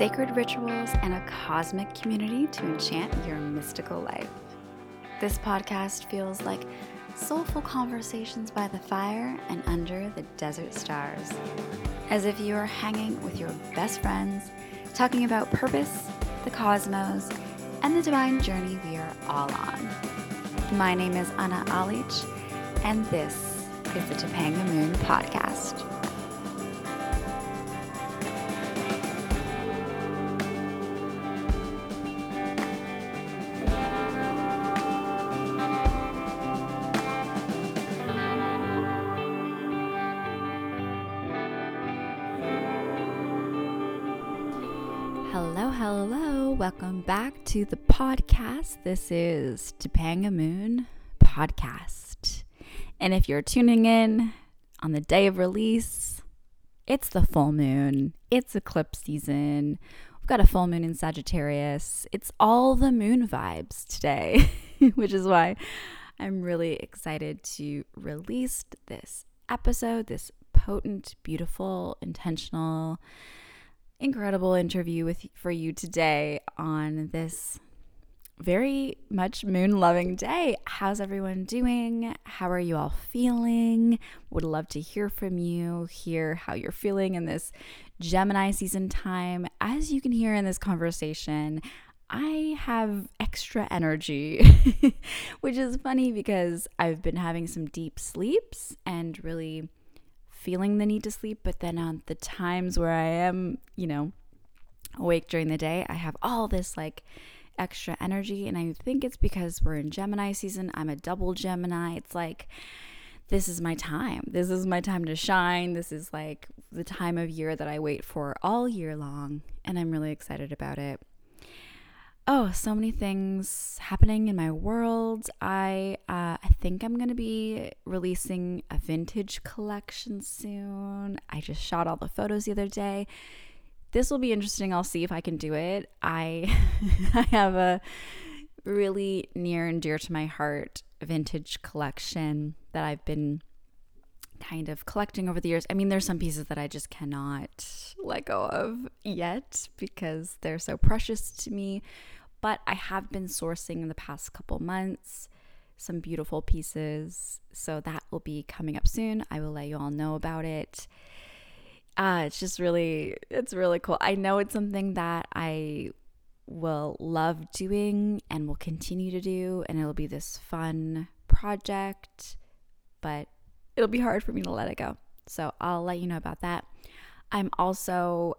sacred rituals, and a cosmic community to enchant your mystical life. This podcast feels like soulful conversations by the fire and under the desert stars, as if you are hanging with your best friends, talking about purpose, the cosmos, and the divine journey we are all on. My name is Anna Alich, and this is the Topanga Moon Podcast. Hello, welcome back to the podcast. This is Topanga Moon Podcast. And if you're tuning in on the day of release, it's the full moon. It's eclipse season. We've got a full moon in Sagittarius. It's all the moon vibes today, which is why I'm really excited to release this episode, this potent, beautiful, intentional, incredible interview for you today on this very much moon-loving day. How's everyone doing? How are you all feeling? Would love to hear from you, hear how you're feeling in this Gemini season time. As you can hear in this conversation, I have extra energy, which is funny because I've been having some deep sleeps and really feeling the need to sleep, but then on the times where I am, awake during the day, I have all this extra energy, and I think it's because we're in Gemini season. I'm a double Gemini. It's like, this is my time. This is my time to shine. This is the time of year that I wait for all year long, and I'm really excited about it. Oh, so many things happening in my world. I think I'm going to be releasing a vintage collection soon. I just shot all the photos the other day. This will be interesting. I'll see if I can do it. I have a really near and dear to my heart vintage collection that I've been kind of collecting over the years. I mean, there's some pieces that I just cannot let go of yet because they're so precious to me. But I have been sourcing in the past couple months some beautiful pieces. So that will be coming up soon. I will let you all know about it. It's really cool. I know it's something that I will love doing and will continue to do. And it'll be this fun project, but it'll be hard for me to let it go. So I'll let you know about that. I'm also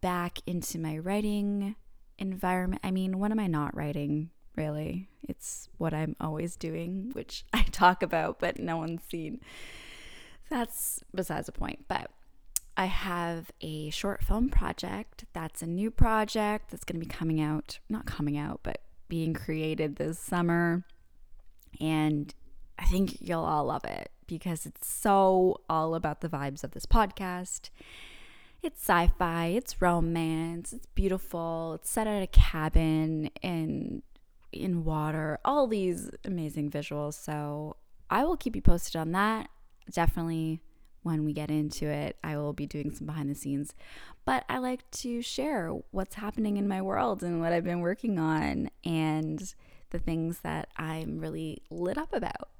back into my writing environment. I mean, when am I not writing, really? It's what I'm always doing, which I talk about, but no one's seen. That's besides the point. But I have a short film project. That's a new project that's going to be not coming out, but being created this summer. And I think you'll all love it because it's so all about the vibes of this podcast. It's sci-fi, it's romance, it's beautiful, it's set at a cabin and in water, all these amazing visuals. So I will keep you posted on that. Definitely when we get into it, I will be doing some behind the scenes. But I like to share what's happening in my world and what I've been working on and the things that I'm really lit up about.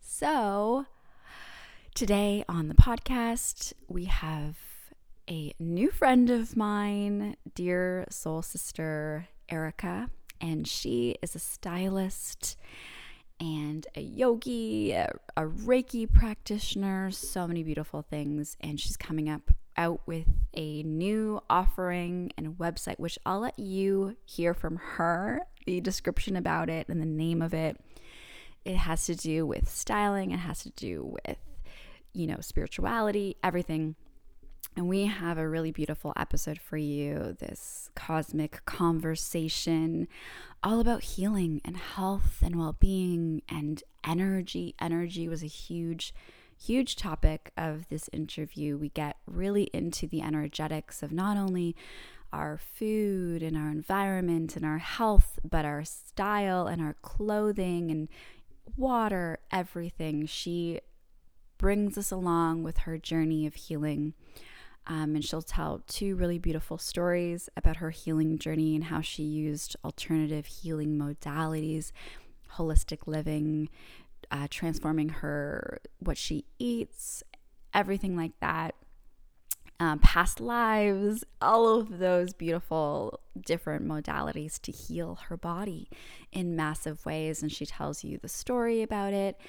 So today on the podcast, we have a new friend of mine, dear soul sister Erica, and she is a stylist and a yogi, a Reiki practitioner, so many beautiful things. And she's coming out with a new offering and a website, which I'll let you hear from her, the description about it and the name of it. It has to do with styling. It has to do with, spirituality, everything. And we have a really beautiful episode for you, this cosmic conversation all about healing and health and well-being and energy. Energy was a huge, huge topic of this interview. We get really into the energetics of not only our food and our environment and our health, but our style and our clothing and water, everything. She brings us along with her journey of healing. And she'll tell two really beautiful stories about her healing journey and how she used alternative healing modalities, holistic living, transforming her, what she eats, everything like that, past lives, all of those beautiful different modalities to heal her body in massive ways. And she tells you the story about it.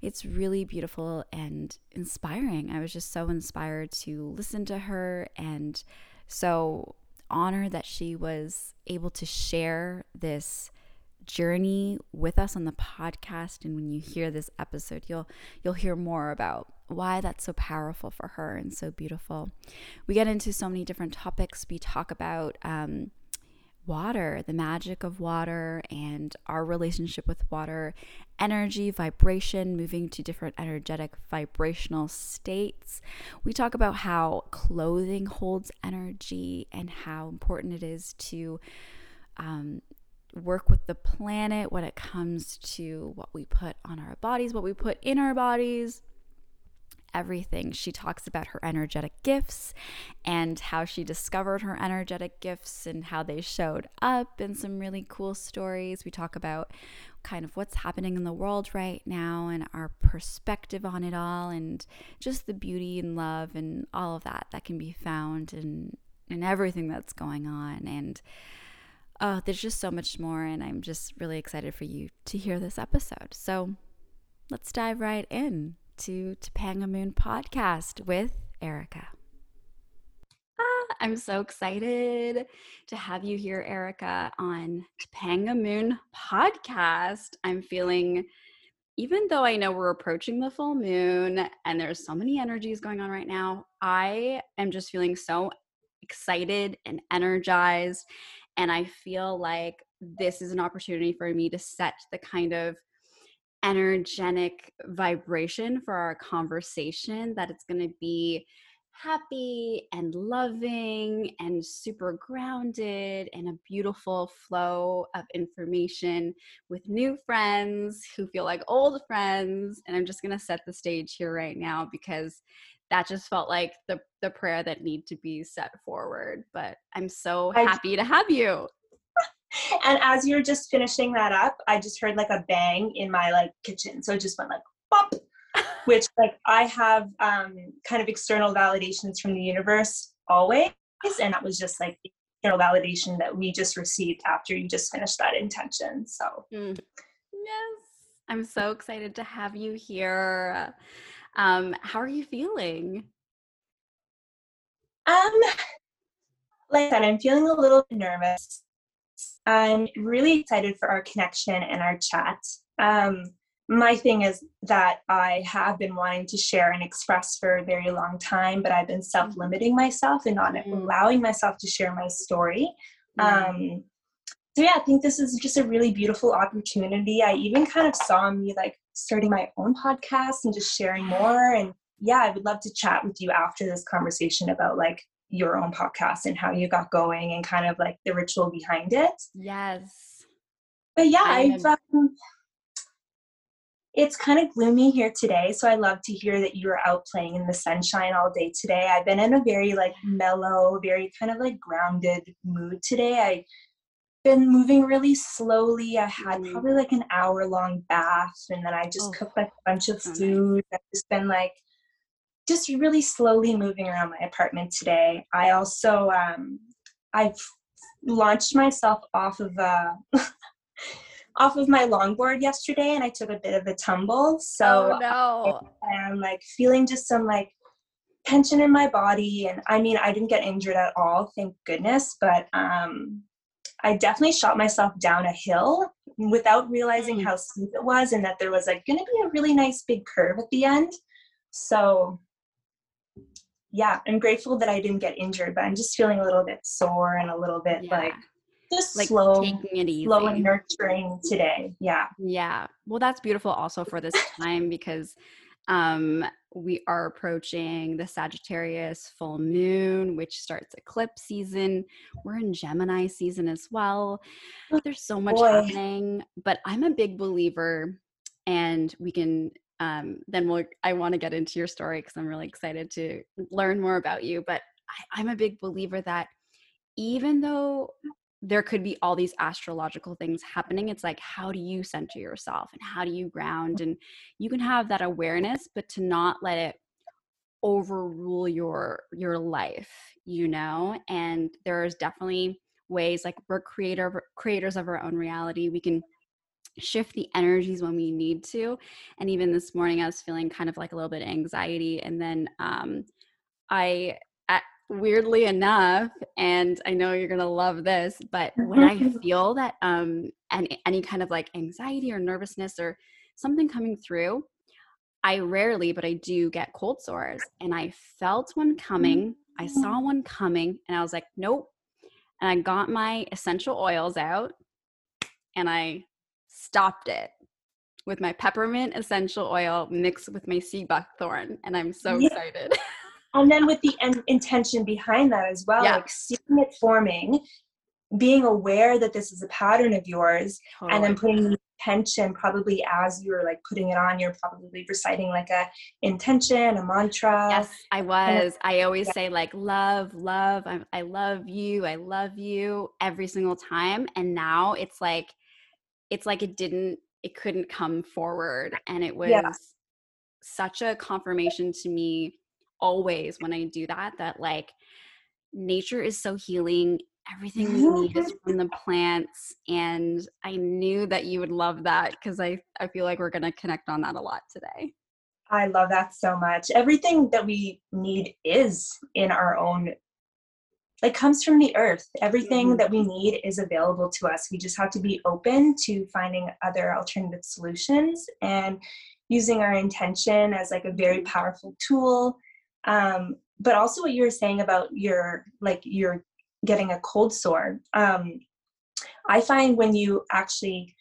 It's really beautiful and inspiring. I was just so inspired to listen to her and so honored that she was able to share this journey with us on the podcast. And when you hear this episode, you'll hear more about why that's so powerful for her and so beautiful. We get into so many different topics. We talk about water, the magic of water and our relationship with water, energy, vibration, moving to different energetic vibrational states. We talk about how clothing holds energy and how important it is to work with the planet when it comes to what we put on our bodies, what we put in our bodies, everything. She talks about her energetic gifts and how she discovered her energetic gifts and how they showed up and some really cool stories. We talk about kind of what's happening in the world right now and our perspective on it all and just the beauty and love and all of that can be found in everything that's going on. And oh, there's just so much more, and I'm just really excited for you to hear this episode. So let's dive right in to Topanga Moon Podcast with Erica. I'm so excited to have you here, Erica, on Topanga Moon Podcast. I'm feeling, even though I know we're approaching the full moon and there's so many energies going on right now, I am just feeling so excited and energized. And I feel like this is an opportunity for me to set the kind of energetic vibration for our conversation, that it's going to be happy and loving and super grounded and a beautiful flow of information with new friends who feel like old friends. And I'm just going to set the stage here right now because that just felt like the prayer that needed to be set forward. But I'm so happy to have you. And as you're just finishing that up, I just heard like a bang in my like kitchen. So it just went like bop, which like I have kind of external validations from the universe always. And that was just like external validation that we just received after you just finished that intention. So yes, I'm so excited to have you here. How are you feeling? Like I said, I'm feeling a little nervous. I'm really excited for our connection and our chat. My thing is that I have been wanting to share and express for a very long time, but I've been self-limiting myself and not allowing myself to share my story. So yeah, I think this is just a really beautiful opportunity. I even kind of saw me like starting my own podcast and just sharing more. And yeah, I would love to chat with you after this conversation about like your own podcast and how you got going and kind of like the ritual behind it. Yes. But yeah, it's kind of gloomy here today. So I love to hear that you were out playing in the sunshine all day today. I've been in a very like mellow, very kind of like grounded mood today. I been moving really slowly. I had probably like an hour long bath, and then I just cooked like a bunch of food. I've just been like just really slowly moving around my apartment today. I also I've launched myself off of off of my longboard yesterday, and I took a bit of a tumble. So I'm like feeling just some like tension in my body, and I mean I didn't get injured at all, thank goodness, but I definitely shot myself down a hill without realizing how steep it was and that there was like going to be a really nice big curve at the end. So yeah, I'm grateful that I didn't get injured, but I'm just feeling a little bit sore and a little bit like just like slow and nurturing today. Yeah. Yeah. Well, that's beautiful also for this time because we are approaching the Sagittarius full moon, which starts eclipse season. We're in Gemini season as well. There's so much happening, but I'm a big believer, and we can I want to get into your story because I'm really excited to learn more about you, but I'm a big believer that even though there could be all these astrological things happening, it's like, how do you center yourself and how do you ground? And you can have that awareness, but to not let it overrule your life, you know? And there's definitely ways, like we're creators of our own reality. We can shift the energies when we need to. And even this morning, I was feeling kind of like a little bit of anxiety. And then weirdly enough, and I know you're going to love this, but when I feel that any kind of like anxiety or nervousness or something coming through, I rarely, but I do get cold sores. And I felt one coming. I saw one coming and I was like, nope. And I got my essential oils out and I stopped it with my peppermint essential oil mixed with my sea buckthorn. And I'm so excited. And then with the intention behind that as well, like seeing it forming, being aware that this is a pattern of yours, and then putting the intention probably as you're like putting it on, you're probably reciting like a intention, a mantra. Yes, I was. I always say like, love, I love you every single time. And now it's like it couldn't come forward. And it was such a confirmation to me always when I do that like nature is so healing. Everything we need is from the plants. And I knew that you would love that because I feel like we're going to connect on that a lot today. I love that so much. Everything that we need is in our own, like comes from the earth. Everything that we need is available to us. We just have to be open to finding other alternative solutions and using our intention as like a very powerful tool. But also what you were saying about your getting a cold sore. I find when you actually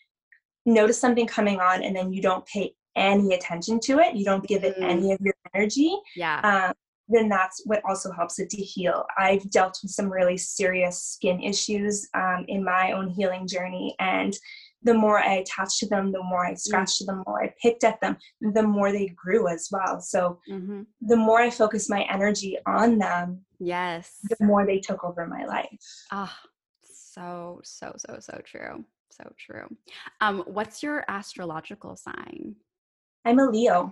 notice something coming on and then you don't pay any attention to it, you don't give it any of your energy. Then that's what also helps it to heal. I've dealt with some really serious skin issues, in my own healing journey. And the more I attached to them, the more I scratched to them, the more I picked at them, the more they grew as well. So the more I focused my energy on them, the more they took over my life. Ah, oh, so true. So true. What's your astrological sign? I'm a Leo.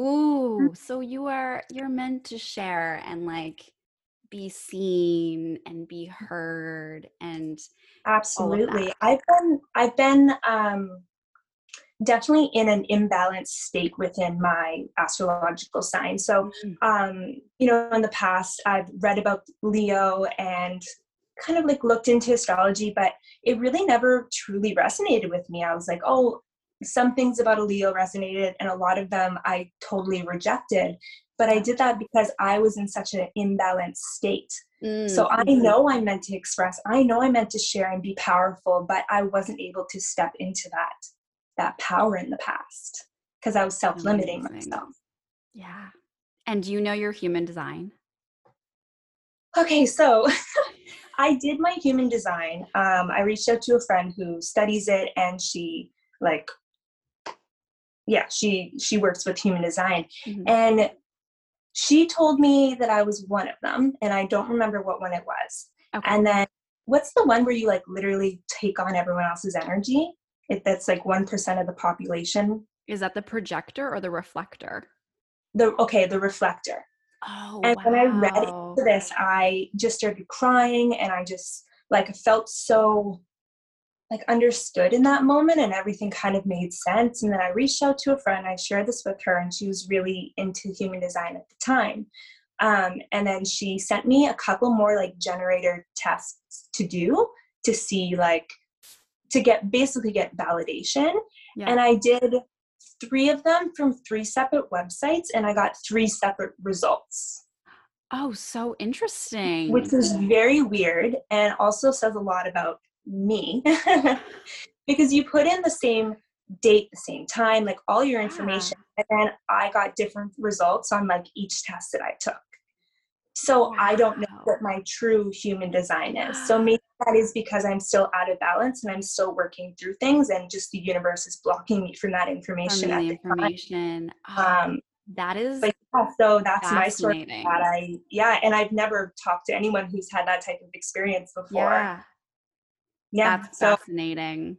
Ooh, so you're meant to share and like be seen and be heard and absolutely. I've been definitely in an imbalanced state within my astrological sign. So in the past I've read about Leo and kind of like looked into astrology, but it really never truly resonated with me. I was like, oh, some things about a Leo resonated and a lot of them I totally rejected. But I did that because I was in such an imbalanced state. So I know I'm meant to express, I know I'm meant to share and be powerful, but I wasn't able to step into that power in the past because I was self-limiting myself. Yeah. And do you know your human design? Okay, so I did my human design. I reached out to a friend who studies it and she like, she works with human design. And she told me that I was one of them, and I don't remember what one it was. Okay. And then, what's the one where you like literally take on everyone else's energy? That's like 1% of the population. Is that the projector or the reflector? The reflector. Oh, and when I read into this, I just started crying, and I just like felt so like understood in that moment, and everything kind of made sense. And then I reached out to a friend, I shared this with her, and she was really into human design at the time. And then she sent me a couple more like generator tests to do to see like, to get validation. Yeah. And I did 3 of them from 3 separate websites and I got 3 separate results. Oh, so interesting. Which is very weird and also says a lot about me because you put in the same date, the same time, like all your information, and then I got different results on like each test that I took. So I don't know what my true human design is. So maybe that is because I'm still out of balance and I'm still working through things and just the universe is blocking me from that information. At the time. That is fascinating. But yeah, so that's my story. That and I've never talked to anyone who's had that type of experience before. Yeah, that's fascinating.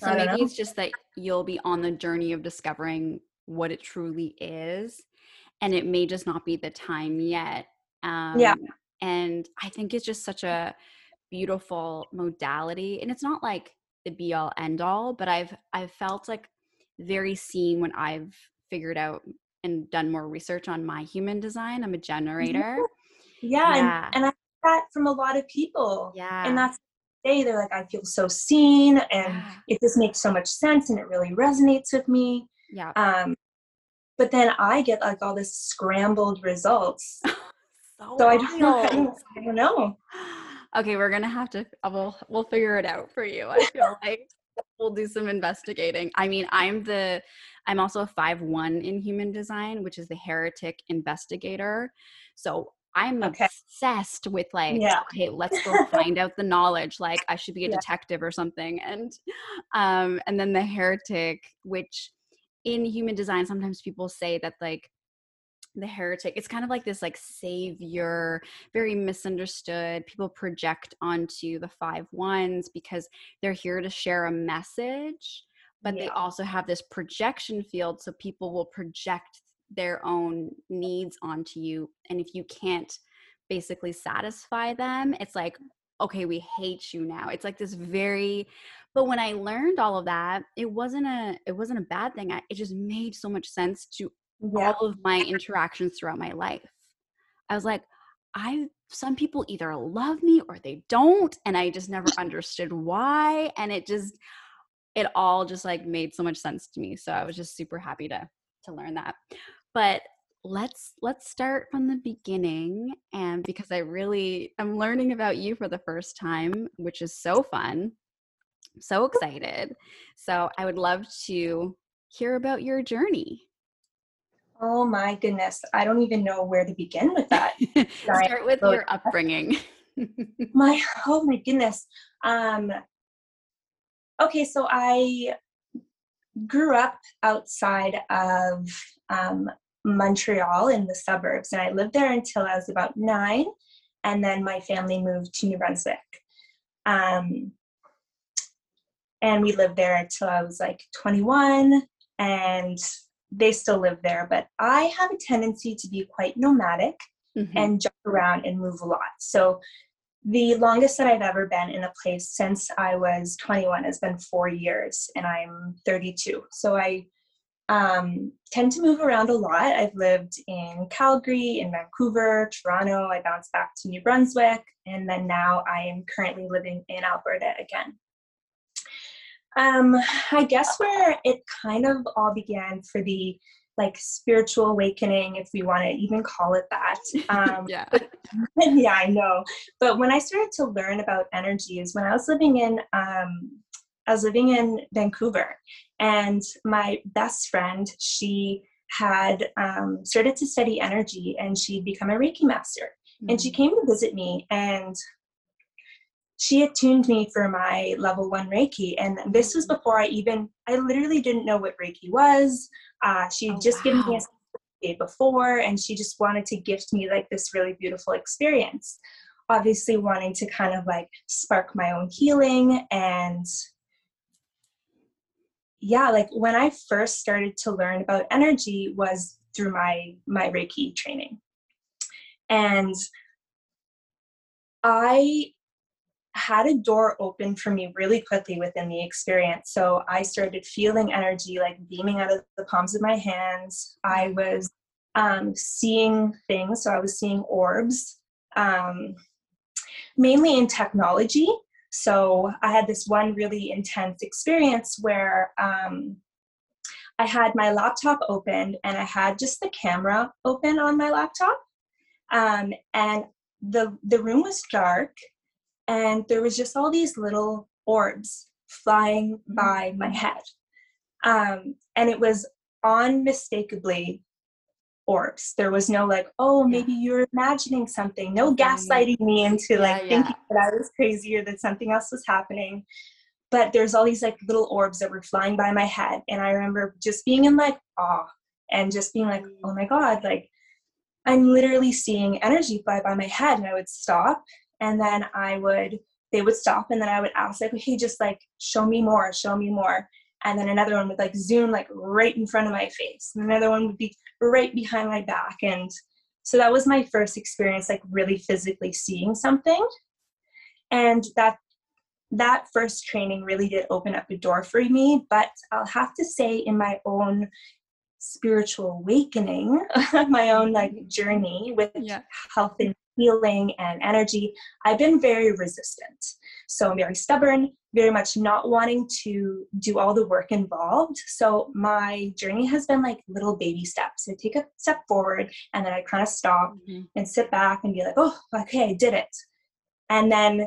So maybe it's just that you'll be on the journey of discovering what it truly is, and it may just not be the time yet. And I think it's just such a beautiful modality, and it's not like the be all end all, but I've felt like very seen when I've figured out and done more research on my human design. I'm a generator. Yeah. And I get that from a lot of people. Yeah. And that's the day they're like, I feel so seen, and it just makes so much sense, and it really resonates with me. Yeah. But then I get like all this scrambled results. So I just don't know. Okay. We're going to have to, we'll figure it out for you. I feel like we'll do some investigating. I mean, I'm also a 5/1 in human design, which is the heretic investigator. So I'm obsessed with like, okay, let's go find out the knowledge. Like I should be a detective or something. And then the heretic, which in human design, sometimes people say that like, the heretic, it's kind of like this like savior, very misunderstood. People project onto the 5/1s because they're here to share a message, but they also have this projection field. So people will project their own needs onto you. And if you can't basically satisfy them, it's like, okay, we hate you now. It's like this very, but when I learned all of that, it wasn't a bad thing. It just made so much sense to all of my interactions throughout my life. I was like, some people either love me or they don't. And I just never understood why. And it all just like made so much sense to me. So I was just super happy to learn that. But let's start from the beginning. And because I'm learning about you for the first time, which is so fun. I'm so excited. So I would love to hear about your journey. Oh my goodness. I don't even know where to begin with that. Start with your upbringing. Oh my goodness. Okay. So I grew up outside of Montreal in the suburbs, and I lived there until I was about 9. And then my family moved to New Brunswick. And we lived there until I was like 21, and they still live there, but I have a tendency to be quite nomadic and jump around and move a lot. So the longest that I've ever been in a place since I was 21 has been 4 years, and I'm 32. So I tend to move around a lot. I've lived in Calgary, in Vancouver, Toronto. I bounced back to New Brunswick, and then now I am currently living in Alberta again. I guess where it kind of all began for the like spiritual awakening, if we want to even call it that. I know. But when I started to learn about energy is when I was living in, Vancouver, and my best friend, she had, started to study energy, and she'd become a Reiki master, and she came to visit me, and she attuned me for my level 1 Reiki. And this was before I literally didn't know what Reiki was. She'd given me a day before, and she just wanted to gift me like this really beautiful experience, obviously wanting to kind of like spark my own healing. And like when I first started to learn about energy was through my Reiki training. And I had a door open for me really quickly within the experience. So I started feeling energy like beaming out of the palms of my hands. I was seeing things. So I was seeing orbs, mainly in technology. So I had this one really intense experience where I had my laptop open, and I had just the camera open on my laptop. And the room was dark, and there was just all these little orbs flying by my head. And it was unmistakably orbs. There was no like, oh, maybe you're imagining something. No gaslighting me into like thinking that I was crazy or that something else was happening. But there's all these like little orbs that were flying by my head. And I remember just being in like awe and just being like, oh my God, like I'm literally seeing energy fly by my head. And I would stop, and then they would stop, and then I would ask, like, hey, just like show me more. And then another one would like zoom like right in front of my face, and another one would be right behind my back. And so that was my first experience, like really physically seeing something. And that first training really did open up a door for me. But I'll have to say, in my own spiritual awakening, my own like journey with health and healing and energy, I've been very resistant. So I'm very stubborn, very much not wanting to do all the work involved. So my journey has been like little baby steps. I take a step forward, and then I kind of stop and sit back and be like, oh, okay, I did it. And then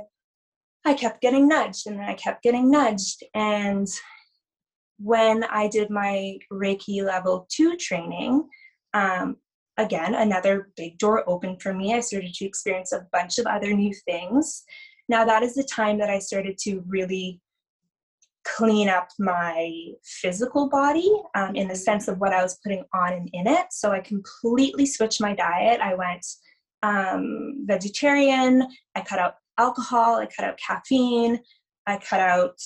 I kept getting nudged, and then I kept getting nudged. And when I did my Reiki level 2 training, again, another big door opened for me. I started to experience a bunch of other new things. Now that is the time that I started to really clean up my physical body in the sense of what I was putting on and in it. So I completely switched my diet. I went vegetarian. I cut out alcohol. I cut out caffeine. I cut out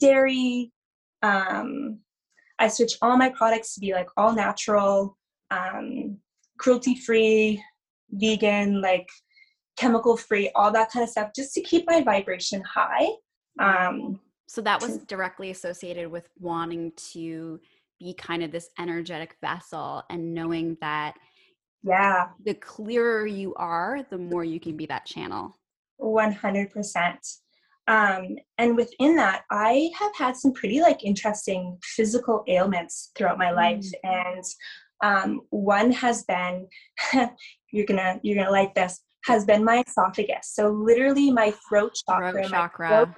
dairy. I switched all my products to be like all natural, cruelty-free, vegan, like chemical-free, all that kind of stuff, just to keep my vibration high. So that was directly associated with wanting to be kind of this energetic vessel, and knowing that the clearer you are, the more you can be that channel. 100%. And within that, I have had some pretty like interesting physical ailments throughout my life. And, one has been, you're gonna like this, has been my esophagus. So literally my throat chakra. My throat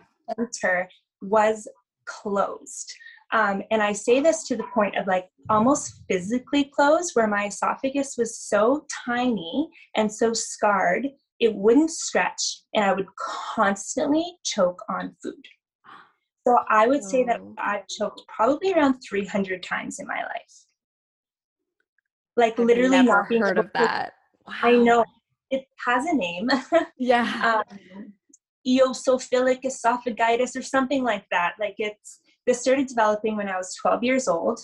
center was closed. And I say this to the point of like almost physically closed, where my esophagus was so tiny and so scarred, it wouldn't stretch, and I would constantly choke on food. So I would say that I've choked probably around 300 times in my life. Like I've literally never heard of that. Wow. I know it has a name. Eosinophilic esophagitis or something like that. Like this started developing when I was 12 years old.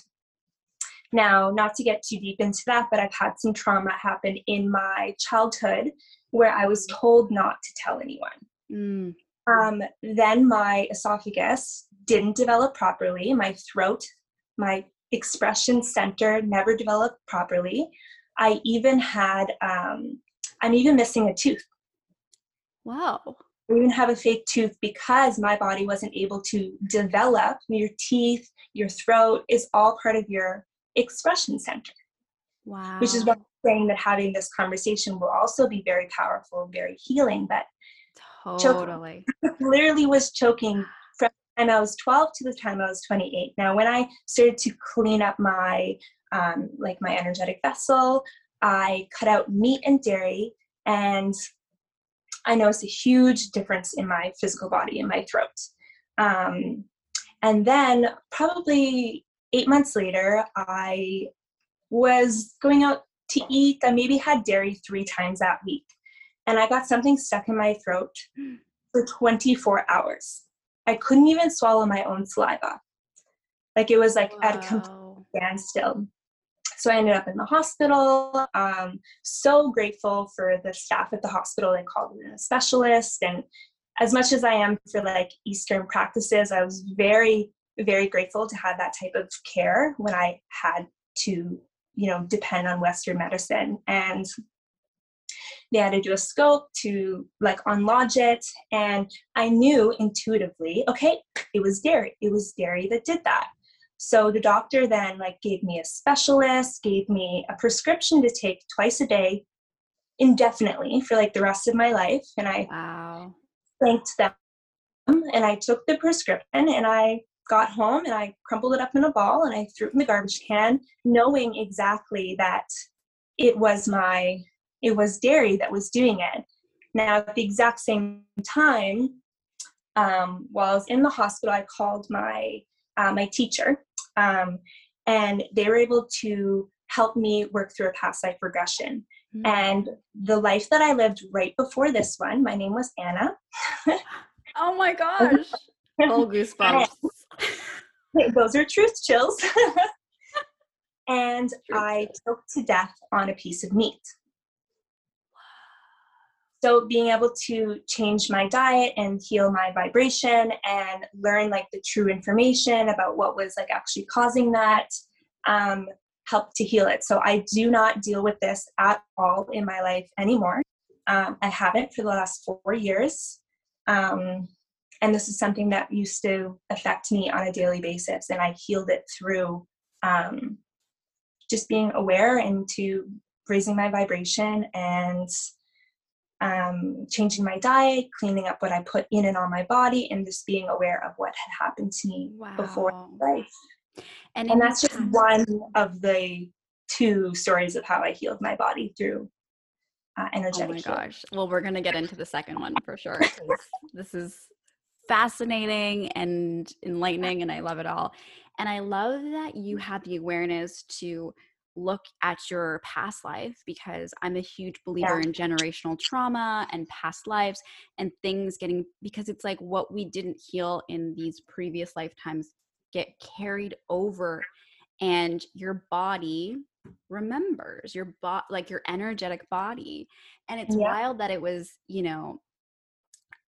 Now, not to get too deep into that, but I've had some trauma happen in my childhood where I was told not to tell anyone. Then my esophagus didn't develop properly. My throat, my expression center never developed properly. I even had, I'm even missing a tooth. Wow. I even have a fake tooth because my body wasn't able to develop. Your teeth, your throat is all part of your expression center. Wow. Which is why I'm saying that having this conversation will also be very powerful, very healing. But totally, literally was choking from the time I was 12 to the time I was 28. Now, when I started to clean up my, like my energetic vessel, I cut out meat and dairy, and I noticed a huge difference in my physical body, in my throat. And then probably 8 months later, I was going out to eat. I maybe had dairy 3 times that week, and I got something stuck in my throat for 24 hours. I couldn't even swallow my own saliva. Like it was like at a complete standstill. So I ended up in the hospital. So grateful for the staff at the hospital. They called in a specialist, and as much as I am for like Eastern practices, I was very, very grateful to have that type of care when I had to, you know, depend on Western medicine. And they had to do a scope to like unlodge it. And I knew intuitively, okay, it was dairy. It was dairy that did that. So the doctor then like gave me a specialist, gave me a prescription to take twice a day indefinitely for like the rest of my life. And I thanked them, and I took the prescription, and I got home and I crumpled it up in a ball and I threw it in the garbage can, knowing exactly that it was dairy that was doing it. Now at the exact same time, while I was in the hospital, I called my teacher, and they were able to help me work through a past life regression. Mm-hmm. And the life that I lived right before this one, my name was Anna. Oh my gosh. Old goosebumps. Those are truth chills. And I choked to death on a piece of meat. So being able to change my diet and heal my vibration and learn like the true information about what was like actually causing that helped to heal it. So I do not deal with this at all in my life anymore. I haven't for the last 4 years. And this is something that used to affect me on a daily basis. And I healed it through just being aware and to raising my vibration and changing my diet, cleaning up what I put in and on my body, and just being aware of what had happened to me before in life. And that's just one of the two stories of how I healed my body through energetic healing. Oh my gosh. Well, we're going to get into the second one for sure. This is fascinating and enlightening, and I love it all. And I love that you have the awareness to look at your past life, because I'm a huge believer in generational trauma and past lives and things getting, because it's like what we didn't heal in these previous lifetimes get carried over, and your body remembers like your energetic body. And it's wild that it was, you know,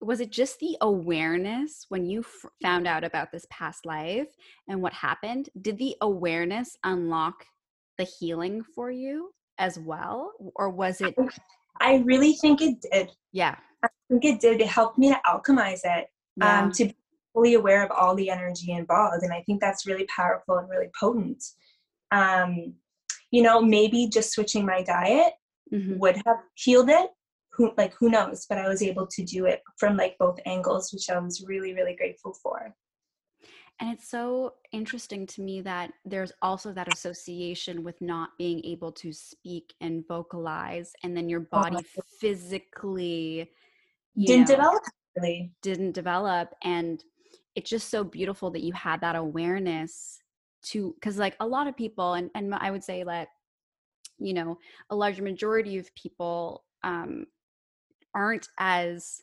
was it just the awareness when you found out about this past life and what happened? Did the awareness unlock the healing for you as well? Or was it? I really think it did. Yeah. I think it did. It helped me to alchemize it, to be fully aware of all the energy involved. And I think that's really powerful and really potent. You know, maybe just switching my diet would have healed it. Who knows, but I was able to do it from like both angles, which I was really, really grateful for. And it's so interesting to me that there's also that association with not being able to speak and vocalize, and then your body physically didn't develop. And it's just so beautiful that you had that awareness to, because like a lot of people, and I would say that, you know, a large majority of people aren't as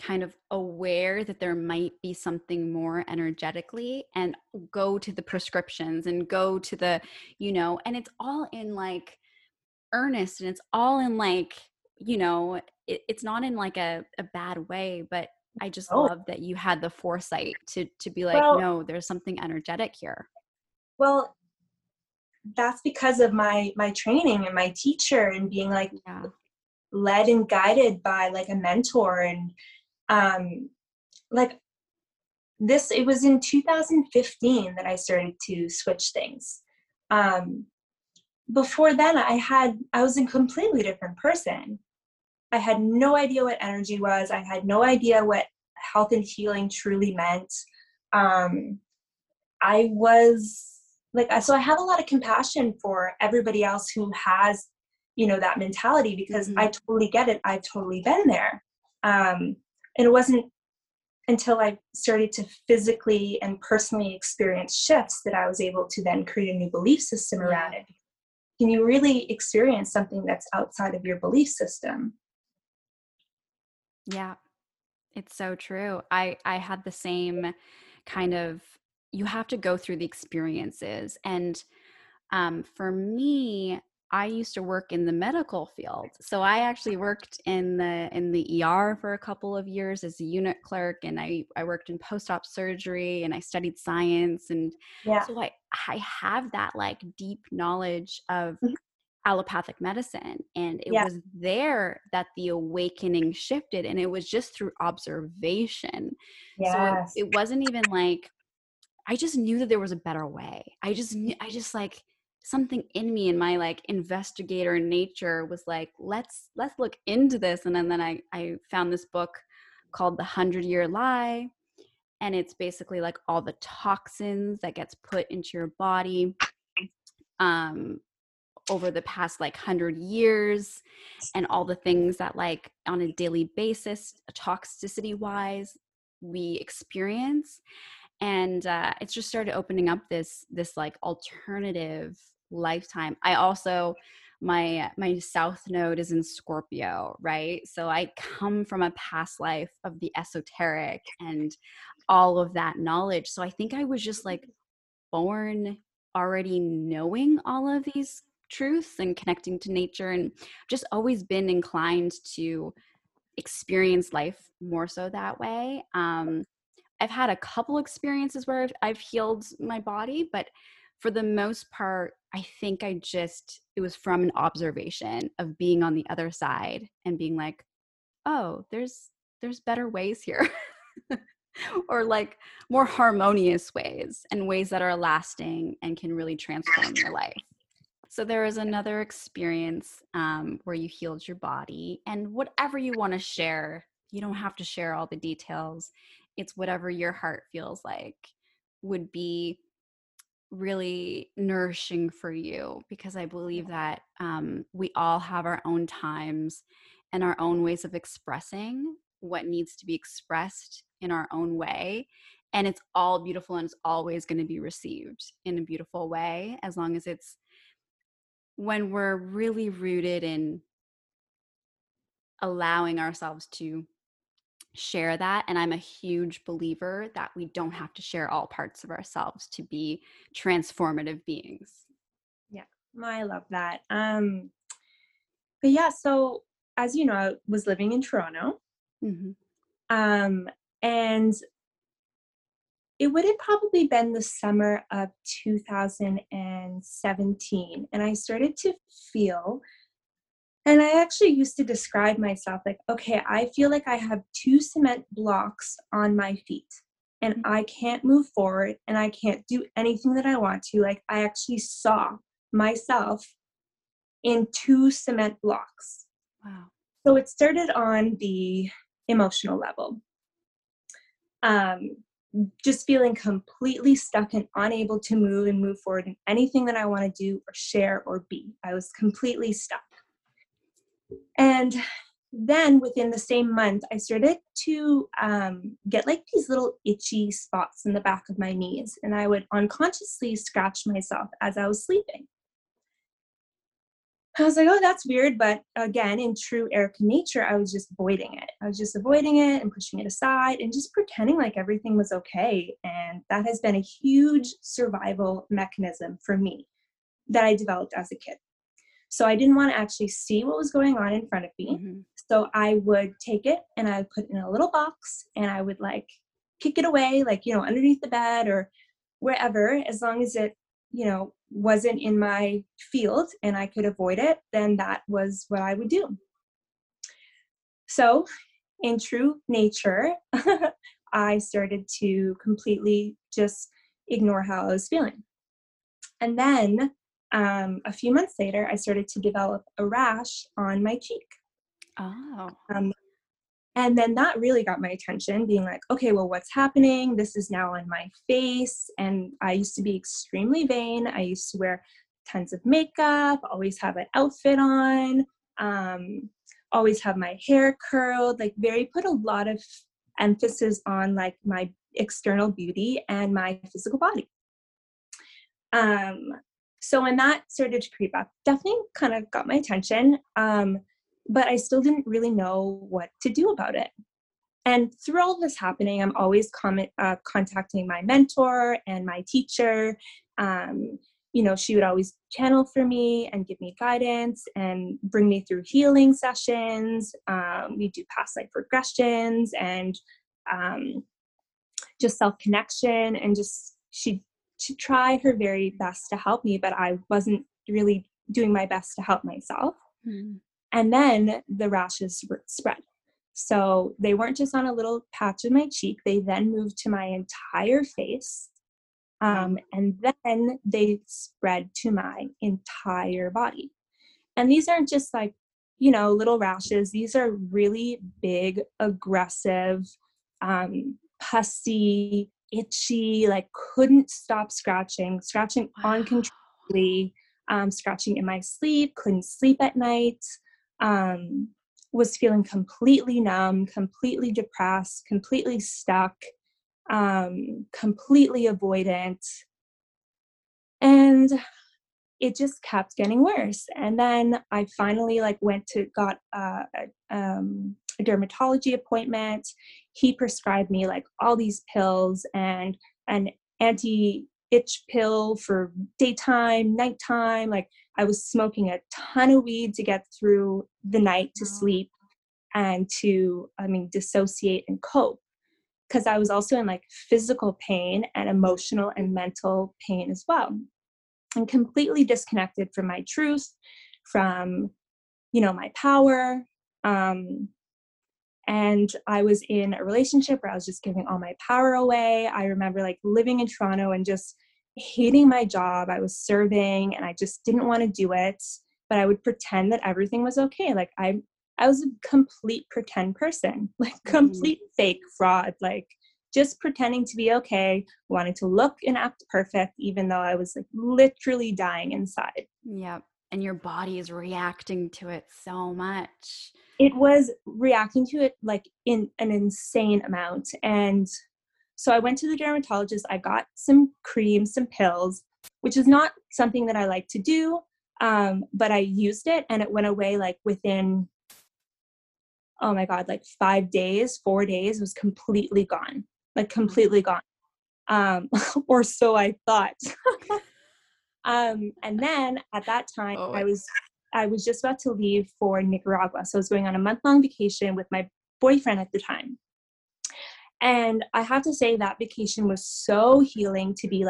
kind of aware that there might be something more energetically, and go to the prescriptions and go to the, you know, and it's all in like earnest, and it's all in like, you know, it's not in like a bad way, but I just love that you had the foresight to be like, no, there's something energetic here. Well, that's because of my training and my teacher, and being like, led and guided by like a mentor. And like this, it was in 2015 that I started to switch things. Before then I was a completely different person. I had no idea what energy was. I had no idea what health and healing truly meant. I was like, so I have a lot of compassion for everybody else who has, you know, that mentality, because I totally get it. I've totally been there. And it wasn't until I started to physically and personally experience shifts that I was able to then create a new belief system around it. Can you really experience something that's outside of your belief system? Yeah, it's so true. I had the same kind of, you have to go through the experiences. And for me, I used to work in the medical field. So I actually worked in the ER for a couple of years as a unit clerk, and I worked in post-op surgery, and I studied science. And so I have that like deep knowledge of allopathic medicine. And it was there that the awakening shifted, and it was just through observation. Yes. So it wasn't even like, I just knew that there was a better way. I just like, something in me, in my like investigator nature, was like, let's look into this. And then I found this book called The 100-Year Lie. And it's basically like all the toxins that gets put into your body over the past like 100 years, and all the things that like on a daily basis, toxicity wise, we experience. And it's just started opening up this like alternative lifetime. I also, my South Node is in Scorpio, right? So I come from a past life of the esoteric and all of that knowledge. So I think I was just like born already knowing all of these truths and connecting to nature, and just always been inclined to experience life more so that way. I've had a couple experiences where I've healed my body, but for the most part, I think it was from an observation of being on the other side and being like, oh, there's better ways here or like more harmonious ways and ways that are lasting and can really transform your life. So there was another experience where you healed your body, and whatever you want to share, you don't have to share all the details. It's whatever your heart feels like would be really nourishing for you, because I believe that we all have our own times and our own ways of expressing what needs to be expressed in our own way. And it's all beautiful, and it's always going to be received in a beautiful way, as long as it's when we're really rooted in allowing ourselves to share that. And I'm a huge believer that we don't have to share all parts of ourselves to be transformative beings. Yeah. I love that. But yeah, so as you know, I was living in Toronto, and it would have probably been the summer of 2017. And I started to feel, and I actually used to describe myself like, okay, I feel like I have two cement blocks on my feet and I can't move forward and I can't do anything that I want to. Like, I actually saw myself in two cement blocks. Wow. So it started on the emotional level. Just feeling completely stuck and unable to move forward in anything that I want to do or share or be. I was completely stuck. And then within the same month, I started to get like these little itchy spots in the back of my knees. And I would unconsciously scratch myself as I was sleeping. I was like, oh, that's weird. But again, in true Erica nature, I was just avoiding it. I was just avoiding it and pushing it aside and just pretending like everything was okay. And that has been a huge survival mechanism for me that I developed as a kid. So I didn't want to actually see what was going on in front of me. So I would take it and I would put it in a little box and I would like kick it away, like, you know, underneath the bed or wherever, as long as it, you know, wasn't in my field and I could avoid it, then that was what I would do. So in true nature, I started to completely just ignore how I was feeling. And then a few months later, I started to develop a rash on my cheek. Oh. And then that really got my attention, being like, okay, well, what's happening? This is now on my face. And I used to be extremely vain. I used to wear tons of makeup, always have an outfit on, always have my hair curled, like very put a lot of emphasis on like my external beauty and my physical body. So when that started to creep up, definitely kind of got my attention, but I still didn't really know what to do about it. And through all this happening, I'm always contacting my mentor and my teacher. You know, she would always channel for me and give me guidance and bring me through healing sessions. We do past life regressions and just self-connection, and just she tried her very best to help me, but I wasn't really doing my best to help myself. And then the rashes spread. So they weren't just on a little patch of my cheek. They then moved to my entire face. And then they spread to my entire body. And these aren't just like, you know, little rashes. These are really big, aggressive, pussy, itchy, like couldn't stop scratching uncontrollably, scratching in my sleep, couldn't sleep at night, was feeling completely numb, completely depressed, completely stuck. completely avoidant. And it just kept getting worse. And then I finally got a dermatology appointment. He prescribed me all these pills and an anti-itch pill for daytime, nighttime. I was smoking a ton of weed to get through the night to sleep and to, dissociate and cope. Because I was also in physical pain and emotional and mental pain as well. And completely disconnected from my truth, from, my power. And I was in a relationship where I was just giving all my power away. I remember living in Toronto and just hating my job. I was serving and I just didn't want to do it, but I would pretend that everything was okay. I was a complete pretend person, complete fake fraud, just pretending to be okay, wanting to look and act perfect, even though I was literally dying inside. Yep. And your body is reacting to it so much. It was reacting to it in an insane amount. And so I went to the dermatologist. I got some creams, some pills, which is not something that I like to do. But I used it and it went away within, 4 days. It was completely gone, completely gone. Or so I thought. And then at that time I was just about to leave for Nicaragua. So I was going on a month-long vacation with my boyfriend at the time. And I have to say that vacation was so healing to be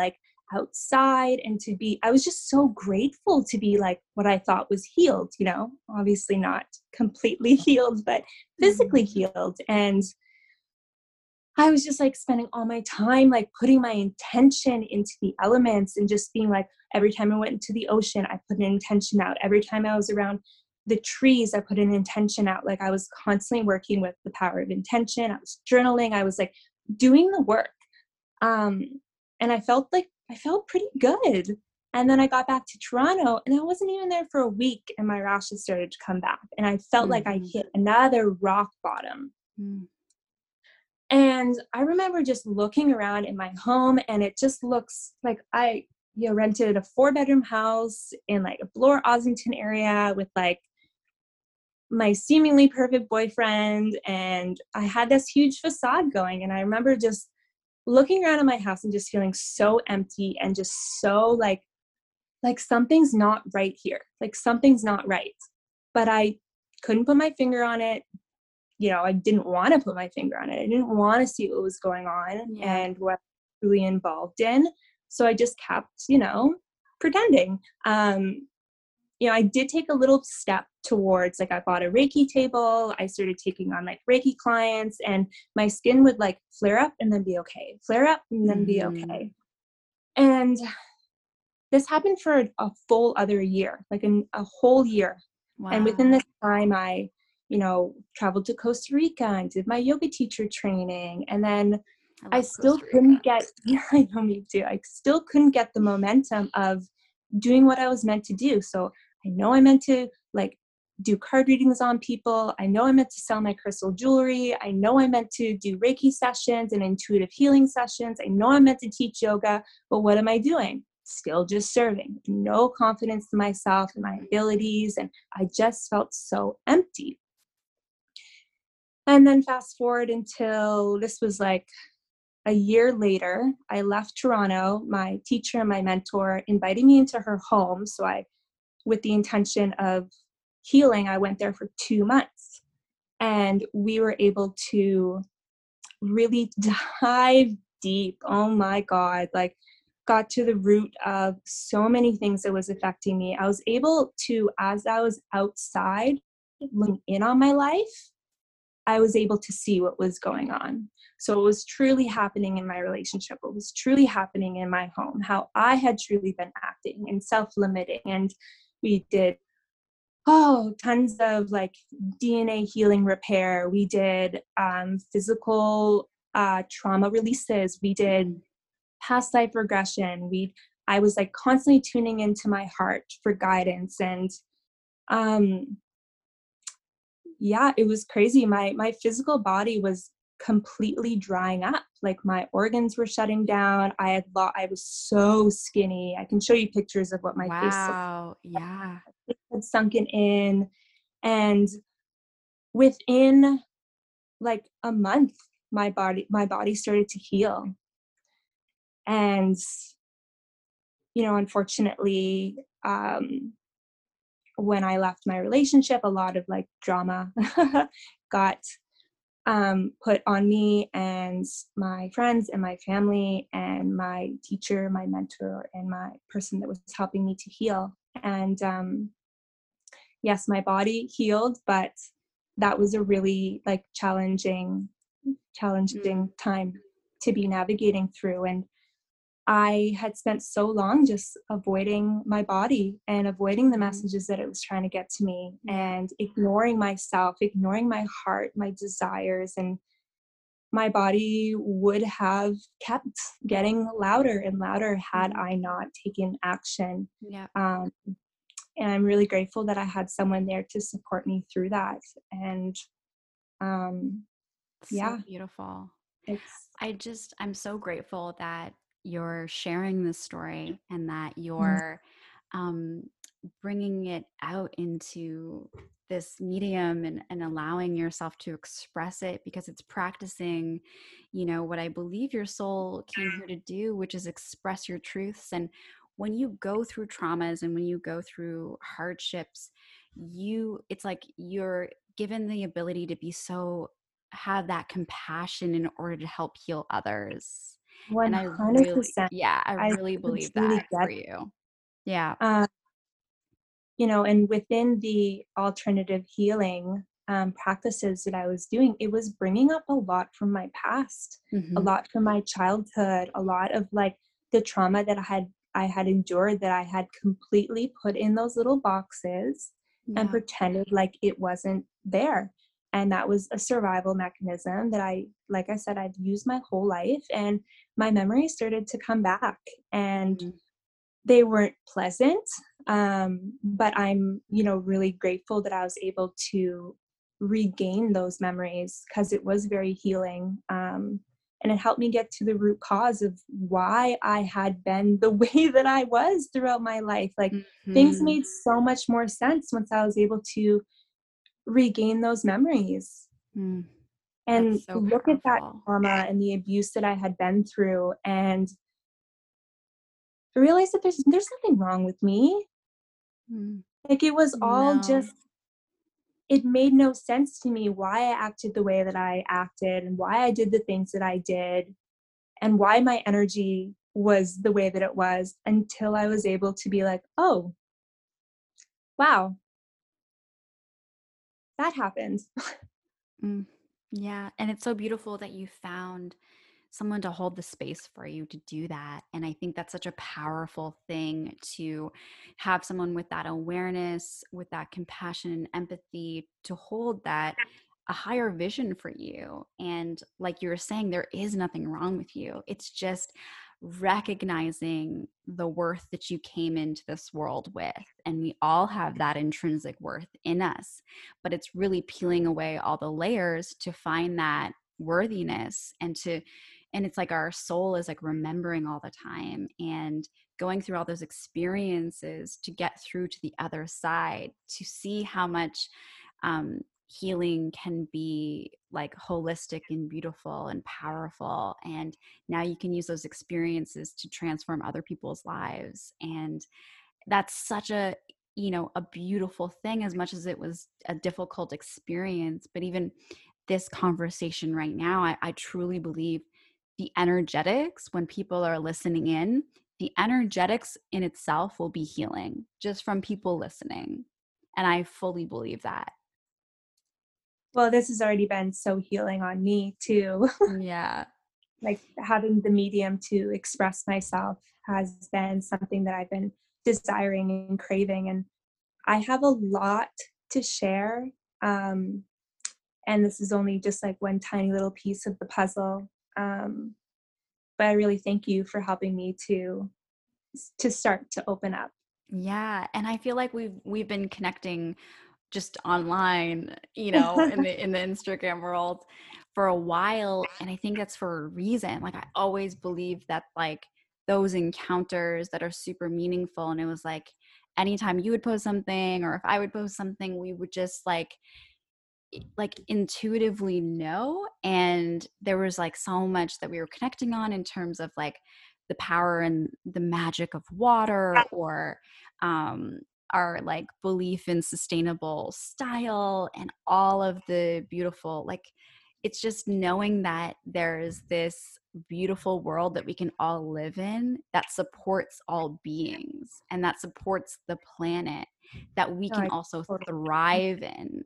outside and to be, I was just so grateful to be what I thought was healed, obviously not completely healed, but physically healed. And I was just spending all my time, putting my intention into the elements and just being every time I went into the ocean, I put an intention out. Every time I was around the trees, I put an intention out. I was constantly working with the power of intention. I was journaling. I was doing the work. And I felt pretty good. And then I got back to Toronto and I wasn't even there for a week and my rashes started to come back. And I felt like I hit another rock bottom. Mm. And I remember just looking around in my home and it just looks like I rented a 4-bedroom house in a Bloor, Ossington area with my seemingly perfect boyfriend. And I had this huge facade going. And I remember just looking around at my house and just feeling so empty and just so like something's not right here. Something's not right. But I couldn't put my finger on it. I didn't want to put my finger on it. I didn't want to see what was going on and what I was really involved in. So I just kept, pretending. I did take a little step towards, I bought a Reiki table. I started taking on Reiki clients and my skin would flare up and then be okay. Flare up and then be okay. And this happened for a full other year, a whole year. Wow. And within this time I traveled to Costa Rica and did my yoga teacher training. And then I still couldn't get, I know me too. I still couldn't get the momentum of doing what I was meant to do. So I know I meant to do card readings on people. I know I meant to sell my crystal jewelry. I know I meant to do Reiki sessions and intuitive healing sessions. I know I meant to teach yoga, but what am I doing? Still just serving, no confidence in myself and my abilities. And I just felt so empty. And then fast forward until this was a year later, I left Toronto. My teacher and my mentor invited me into her home. So with the intention of healing, I went there for 2 months and we were able to really dive deep. Oh my God. Got to the root of so many things that was affecting me. I was able to, as I was outside looking in on my life, I was able to see what was going on. So what was truly happening in my relationship, what was truly happening in my home, how I had truly been acting and self-limiting. And we did tons of DNA healing repair. We did physical trauma releases. We did past life regression. I was constantly tuning into my heart for guidance. And it was crazy. My physical body was completely drying up. Like my organs were shutting down. I was so skinny. I can show you pictures of what my face looked like. Wow. Yeah. It had sunken in. And within like a month, my body started to heal. And, you know, unfortunately, when I left my relationship, a lot of like drama got put on me and my friends and my family and my teacher, my mentor, and my person that was helping me to heal. And yes, my body healed, but that was a really like challenging time to be navigating through. And I had spent so long just avoiding my body and avoiding the messages that it was trying to get to me and ignoring myself, ignoring my heart, my desires, and my body would have kept getting louder and louder had I not taken action. Yeah. And I'm really grateful that I had someone there to support me through that. And so beautiful. I'm so grateful that you're sharing this story and that you're bringing it out into this medium and allowing yourself to express it, because it's practicing, you know, what I believe your soul came here to do, which is express your truths. And when you go through traumas and when you go through hardships, it's like you're given the ability to have that compassion in order to help heal others. 100%. And I really believe that for you. Yeah. You know, and within the alternative healing practices that I was doing, it was bringing up a lot from my past, a lot from my childhood, a lot of like the trauma that I had endured, that I had completely put in those little boxes and pretended like it wasn't there. And that was a survival mechanism that like I said, I'd used my whole life, and my memories started to come back, and they weren't pleasant. But I'm, you know, really grateful that I was able to regain those memories, because it was very healing. And it helped me get to the root cause of why I had been the way that I was throughout my life. Like things made so much more sense once I was able to regain those memories and so look at that trauma and the abuse that I had been through and realize that there's nothing wrong with me. Like it was all it made no sense to me why I acted the way that I acted and why I did the things that I did and why my energy was the way that it was, until I was able to be like, oh, wow, that happened. Yeah. And it's so beautiful that you found someone to hold the space for you to do that. And I think that's such a powerful thing, to have someone with that awareness, with that compassion and empathy, to hold that a higher vision for you. And like you were saying, there is nothing wrong with you. It's just recognizing the worth that you came into this world with. And we all have that intrinsic worth in us, but it's really peeling away all the layers to find that worthiness, and it's like our soul is like remembering all the time and going through all those experiences to get through to the other side, to see how much, healing can be like holistic and beautiful and powerful. And now you can use those experiences to transform other people's lives. And that's such a, you know, a beautiful thing, as much as it was a difficult experience. But even this conversation right now, I truly believe the energetics, when people are listening in, the energetics in itself will be healing just from people listening. And I fully believe that. Well, this has already been so healing on me too. Yeah. Like having the medium to express myself has been something that I've been desiring and craving. And I have a lot to share. And this is only just like one tiny little piece of the puzzle. But I really thank you for helping me to start to open up. Yeah. And I feel like we've been connecting just online, you know, in the Instagram world for a while. And I think that's for a reason. Like, I always believed that, like, those encounters that are super meaningful. And it was like, anytime you would post something, or if I would post something, we would just like intuitively know. And there was like so much that we were connecting on in terms of like the power and the magic of water, or our like belief in sustainable style and all of the beautiful, like, it's just knowing that there's this beautiful world that we can all live in that supports all beings and that supports the planet that we can also thrive in.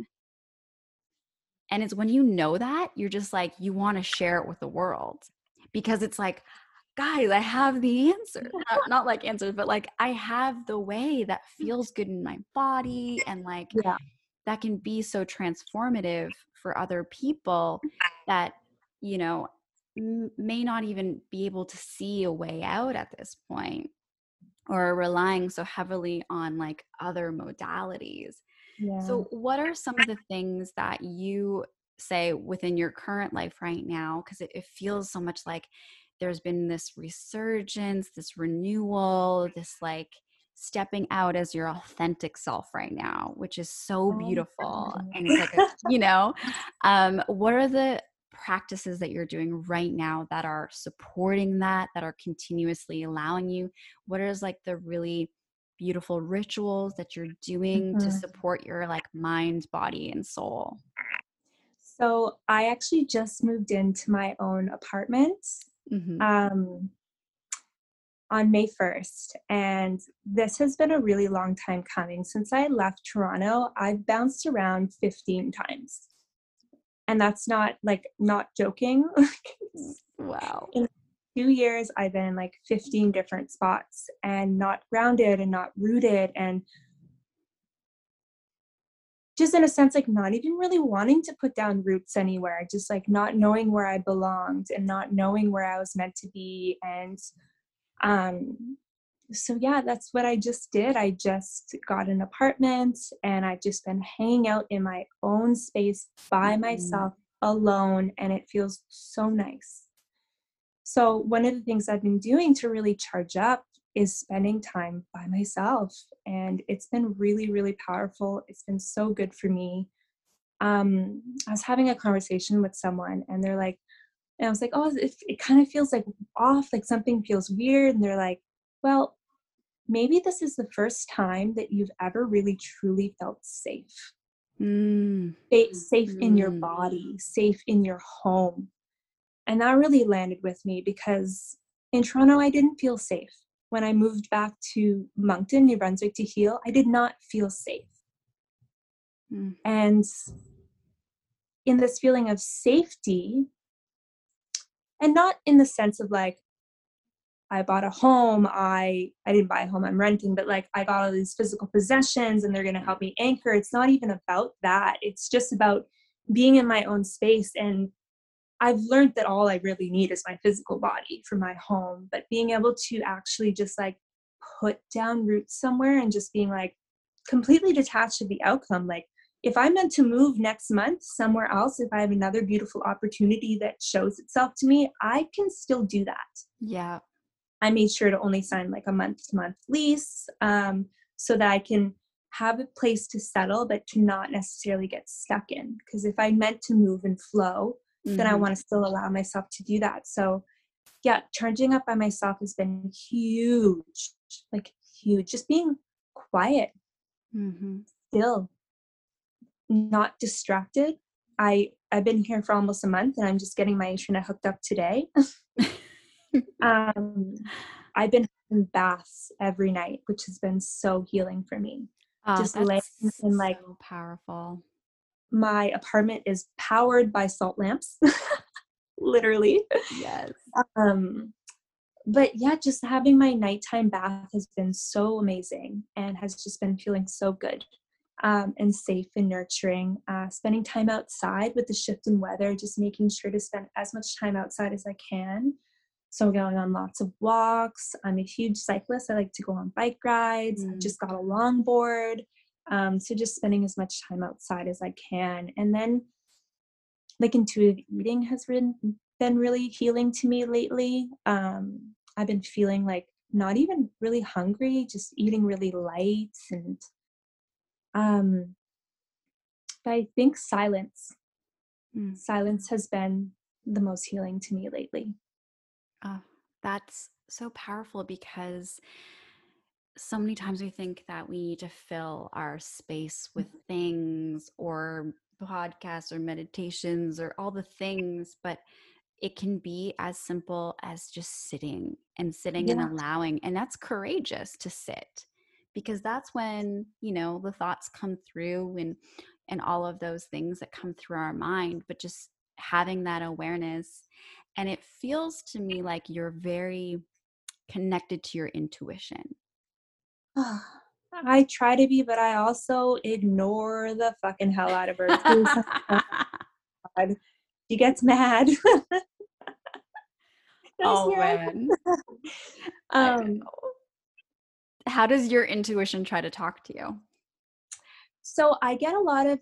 And it's when you know that, you're just like, you want to share it with the world, because it's like, guys, I have the answer. Not like answers, but like, I have the way that feels good in my body, and like that can be so transformative for other people that, you know, may not even be able to see a way out at this point, or relying so heavily on like other modalities. Yeah. So what are some of the things that you say within your current life right now? Because it feels so much like there's been this resurgence, this renewal, this like stepping out as your authentic self right now, which is so beautiful. And it's like, you know, what are the practices that you're doing right now that are supporting that, that are continuously allowing you? What is like the really beautiful rituals that you're doing to support your like mind, body, and soul? So I actually just moved into my own apartment. On May 1st. And this has been a really long time coming. Since I left Toronto, I've bounced around 15 times. And that's not joking. Wow. In 2 years, I've been in like 15 different spots, and not grounded and not rooted, and just in a sense, like not even really wanting to put down roots anywhere, just like not knowing where I belonged and not knowing where I was meant to be. And so yeah, that's what I just did. I just got an apartment, and I've just been hanging out in my own space by myself alone. And it feels so nice. So one of the things I've been doing to really charge up is spending time by myself. And it's been really, really powerful. It's been so good for me. I was having a conversation with someone, and they're like, and I was like, oh, it kind of feels like off, like something feels weird. And they're like, well, maybe this is the first time that you've ever really truly felt safe. Safe in your body, safe in your home. And that really landed with me, because in Toronto, I didn't feel safe. When I moved back to Moncton, New Brunswick to heal, I did not feel safe. And in this feeling of safety, and not in the sense of like, I bought a home, I didn't buy a home, I'm renting, but like I got all these physical possessions and they're going to help me anchor. It's not even about that. It's just about being in my own space. And I've learned that all I really need is my physical body for my home, but being able to actually just like put down roots somewhere and just being like completely detached to the outcome. Like if I'm meant to move next month somewhere else, if I have another beautiful opportunity that shows itself to me, I can still do that. Yeah. I made sure to only sign like a month-to-month lease, so that I can have a place to settle, but to not necessarily get stuck in. Because if I meant to move and flow, then I want to still allow myself to do that. So yeah, charging up by myself has been huge, like huge. Just being quiet, still, not distracted. I've been here for almost a month, and I'm just getting my internet hooked up today. I've been having baths every night, which has been so healing for me. Just laying in like so powerful. My apartment is powered by salt lamps, literally. Yes. But yeah, just having my nighttime bath has been so amazing, and has just been feeling so good, and safe and nurturing. Spending time outside with the shift in weather, just making sure to spend as much time outside as I can. So going on lots of walks. I'm a huge cyclist. I like to go on bike rides. I've just got a longboard. So just spending as much time outside as I can. And then Like intuitive eating has been really healing to me lately. I've been feeling like not even really hungry, just eating really light, and but I think silence has been the most healing to me lately. Oh, that's so powerful, because so many times we think that we need to fill our space with things or podcasts or meditations or all the things, but it can be as simple as just sitting and allowing. And that's courageous to sit, because that's when, you know, the thoughts come through and all of those things that come through our mind, but just having that awareness. And it feels to me like you're very connected to your intuition. I try to be, but I also ignore the fucking hell out of her. God. She gets mad. Oh, man. How does your intuition try to talk to you? So I get a lot of,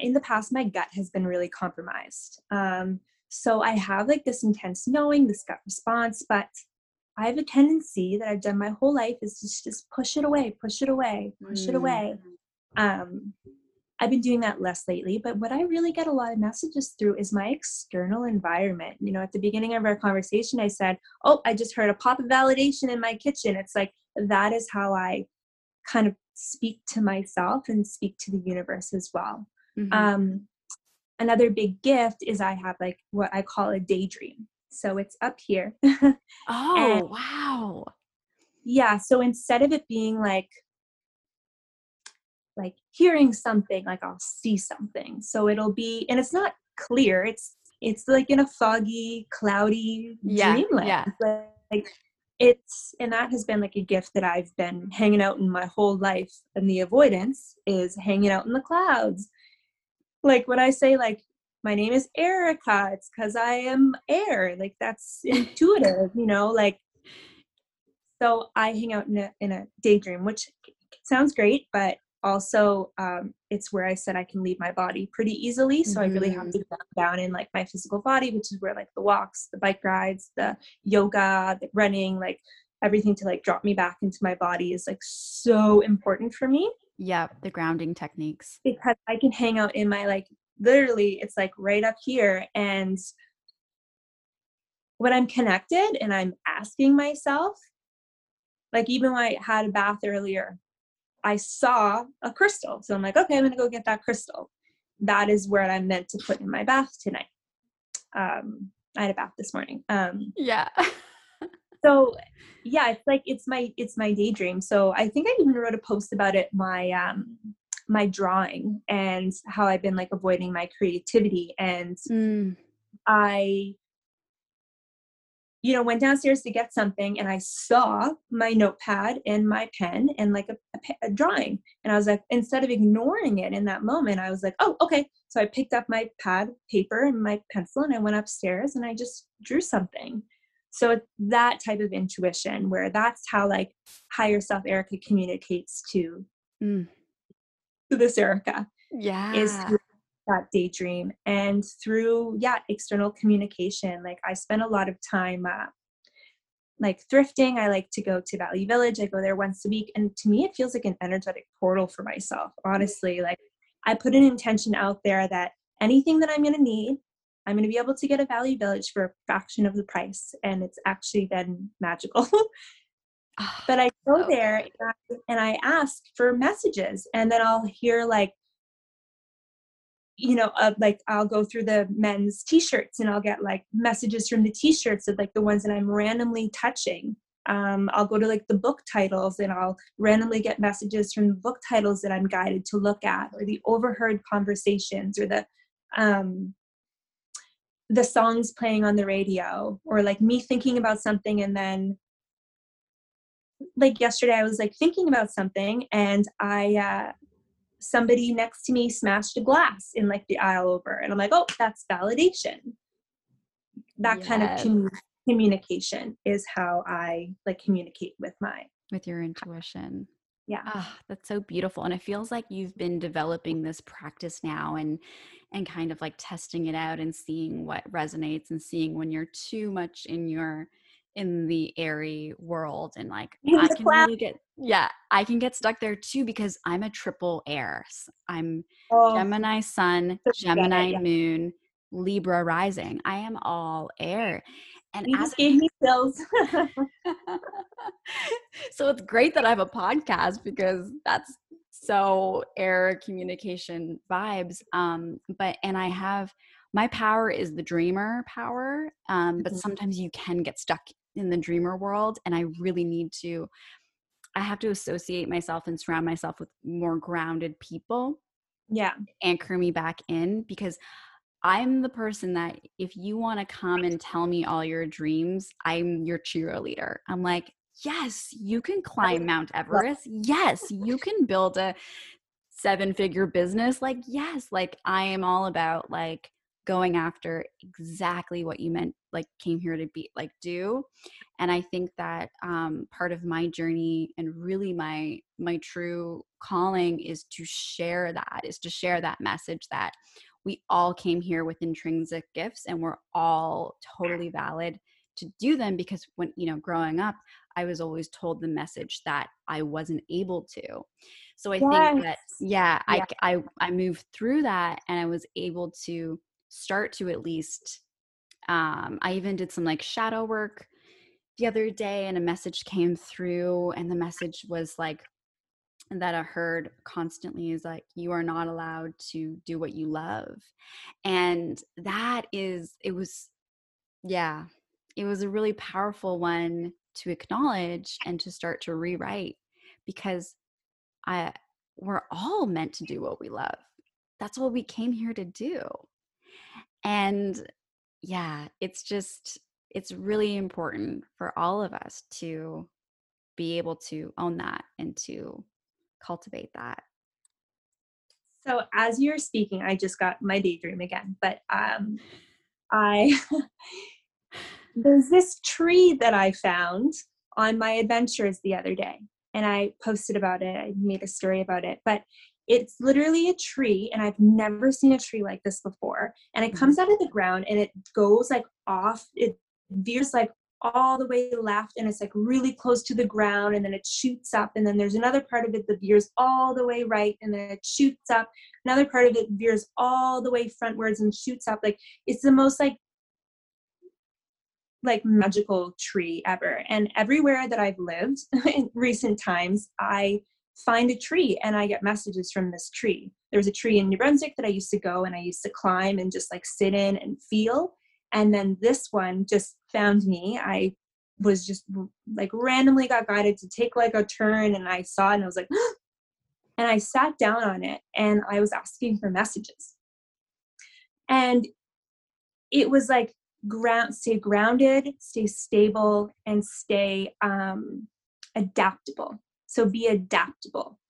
in the past, my gut has been really compromised. So I have like this intense knowing, this gut response, but I have a tendency that I've done my whole life is just push it away. I've been doing that less lately, but what I really get a lot of messages through is my external environment. You know, at the beginning of our conversation, I said, oh, I just heard a pop of validation in my kitchen. It's like, that is how I kind of speak to myself and speak to the universe as well. Mm-hmm. Another big gift is I have like what I call a daydream. So it's up here. Wow. Yeah. So instead of it being like hearing something, like I'll see something. So it'll be, and it's not clear. It's like in a foggy, cloudy dreamland. Yeah. Like it's, and that has been like a gift that I've been hanging out in my whole life. And the avoidance is hanging out in the clouds. Like when I say like, my name is Erica, it's because I am air. Like that's intuitive, you know, like, so I hang out in a daydream, which sounds great, but also it's where I said I can leave my body pretty easily. So I really have to go down in like my physical body, which is where like the walks, the bike rides, the yoga, the running, like everything to like drop me back into my body is like so important for me. Yeah. The grounding techniques. Because I can hang out in my like, literally it's like right up here. And when I'm connected and I'm asking myself, like even when I had a bath earlier, I saw a crystal. So I'm like, okay, I'm going to go get that crystal. That is where I'm meant to put in my bath tonight. I had a bath this morning. Yeah. So yeah, it's like, it's my daydream. So I think I even wrote a post about it. My drawing and how I've been like avoiding my creativity. And I, you know, went downstairs to get something and I saw my notepad and my pen and like a drawing. And I was like, instead of ignoring it in that moment, I was like, oh, okay. So I picked up my pad, paper and my pencil and I went upstairs and I just drew something. So it's that type of intuition where that's how like higher self Erica communicates to this Erica, yeah, is through that daydream and through external communication. Like I spend a lot of time like thrifting. I like to go to Valley Village. I go there once a week, and to me it feels like an energetic portal for myself, honestly. Like I put an intention out there that anything that I'm going to need, I'm going to be able to get at Valley Village for a fraction of the price, and it's actually been magical. But I go there and I ask for messages, and then I'll hear like, you know, like I'll go through the men's t-shirts and I'll get like messages from the t-shirts of like the ones that I'm randomly touching. I'll go to like the book titles and I'll randomly get messages from the book titles that I'm guided to look at, or the overheard conversations, or the songs playing on the radio, or like me thinking about something. And then like yesterday I was like thinking about something and I somebody next to me smashed a glass in like the aisle over, and I'm like, oh, that's validation. That kind of communication is how I like communicate with your intuition. Yeah. Oh, that's so beautiful. And it feels like you've been developing this practice now and kind of like testing it out and seeing what resonates and seeing when you're too much in the airy world and like I can really get stuck there too, because I'm a triple air. I'm Gemini sun, Gemini moon, Libra rising. I am all air. And you just gave me chills. So it's great that I have a podcast because that's so air communication vibes. But I have my power is the dreamer power. But sometimes you can get stuck in the dreamer world, and I really need to. I have to associate myself and surround myself with more grounded people. Yeah, anchor me back in, because I'm the person that if you want to come and tell me all your dreams, I'm your cheerleader. I'm like, yes, you can climb Mount Everest. Yes, you can build a 7-figure business. Like, yes, like I am all about like going after exactly what you meant, like came here to be, like do. And I think that part of my journey and really my true calling is to share that message that we all came here with intrinsic gifts and we're all totally valid to do them, because when, growing up, I was always told the message that I wasn't able to. So I think that, I moved through that and I was able to start to at least, I even did some like shadow work the other day and a message came through, and the message was like, that I heard constantly is like, you are not allowed to do what you love. And that is, it was a really powerful one to acknowledge and to start to rewrite, because we're all meant to do what we love. That's what we came here to do. And it's really important for all of us to be able to own that and to cultivate that. So as you're speaking, I just got my daydream again, but there's this tree that I found on my adventures the other day, and I posted about it. I made a story about it, but it's literally a tree, and I've never seen a tree like this before. And it comes out of the ground and it goes like off, it veers like all the way left, and it's like really close to the ground, and then it shoots up, and then there's another part of it that veers all the way right, and then it shoots up, another part of it veers all the way frontwards and shoots up. Like, it's the most like magical tree ever. And everywhere that I've lived in recent times, I find a tree and I get messages from this tree. There was a tree in New Brunswick that I used to go and I used to climb and just like sit in and feel. And then this one just found me. I was just like randomly got guided to take like a turn, and I saw it and I was like, and I sat down on it and I was asking for messages. And it was like, stay grounded, stay stable, and stay adaptable. So be adaptable.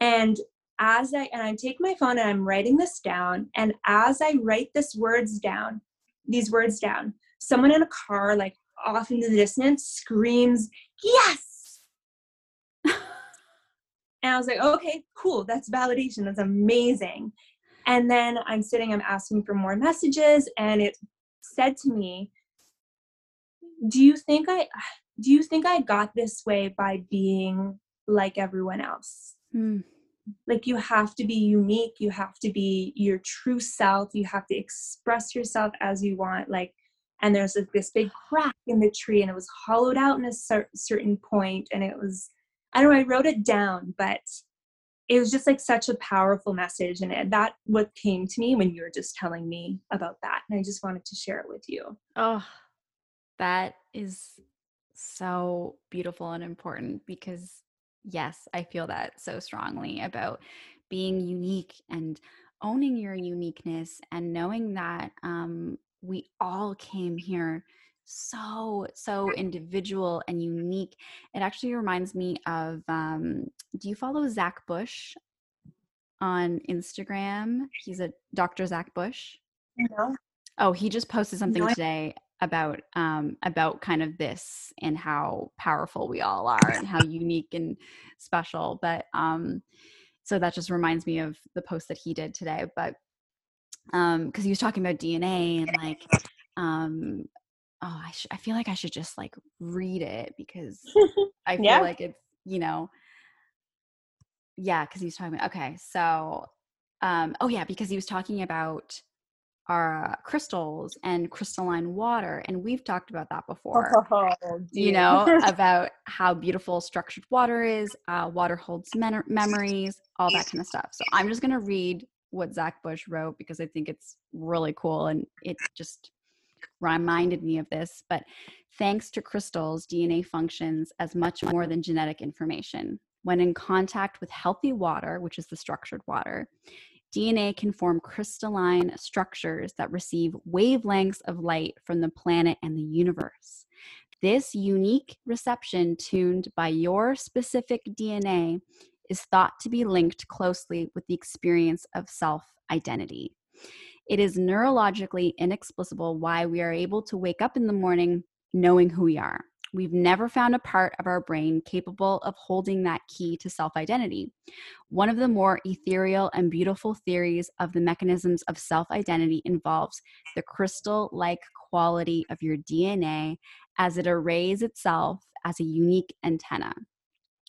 And I take my phone and I'm writing this down. And as I write these words down, someone in a car, like off into the distance, screams, yes. And I was like, okay, cool. That's validation. That's amazing. And then I'm asking for more messages. And it said to me, do you think I got this way by being like everyone else? Like, you have to be unique. You have to be your true self. You have to express yourself as you want. Like, and there's like this big crack in the tree, and it was hollowed out in a certain point. And it was, I wrote it down, but it was just like such a powerful message. And that what came to me when you were just telling me about that. And I just wanted to share it with you. Oh, that is so beautiful and important, because yes, I feel that so strongly about being unique and owning your uniqueness, and knowing that we all came here so individual and unique. It actually reminds me of, do you follow Zach Bush on Instagram? He's a Dr. Zach Bush. No. Oh, he just posted something today about kind of this and how powerful we all are and how unique and special. But so that just reminds me of the post that he did today. But because he was talking about DNA and like, I feel like I should just like read it because I feel like it's, you know, because he was talking about, because he was talking about our crystals and crystalline water. And we've talked about that before, you know, about how beautiful structured water is, water holds memories, all that kind of stuff. So I'm just going to read what Zach Bush wrote because I think it's really cool. And it just reminded me of this, but thanks to crystals, DNA functions as much more than genetic information. When in contact with healthy water, which is the structured water, DNA can form crystalline structures that receive wavelengths of light from the planet and the universe. This unique reception tuned by your specific DNA is thought to be linked closely with the experience of self-identity. It is neurologically inexplicable why we are able to wake up in the morning knowing who we are. We've never found a part of our brain capable of holding that key to self-identity. One of the more ethereal and beautiful theories of the mechanisms of self-identity involves the crystal-like quality of your DNA as it arrays itself as a unique antenna.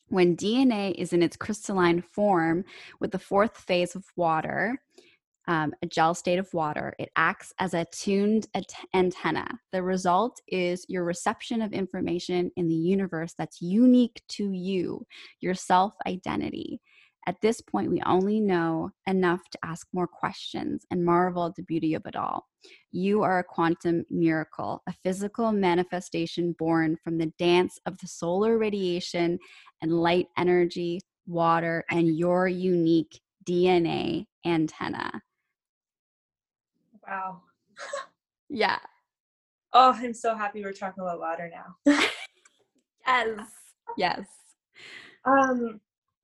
When DNA is in its crystalline form with the fourth phase of water, a gel state of water, it acts as a tuned antenna. The result is your reception of information in the universe that's unique to you, your self-identity. At this point, we only know enough to ask more questions and marvel at the beauty of it all. You are a quantum miracle, a physical manifestation born from the dance of the solar radiation and light energy, water, and your unique DNA antenna. Wow. Yeah. Oh, I'm so happy we're talking about water now. Yes.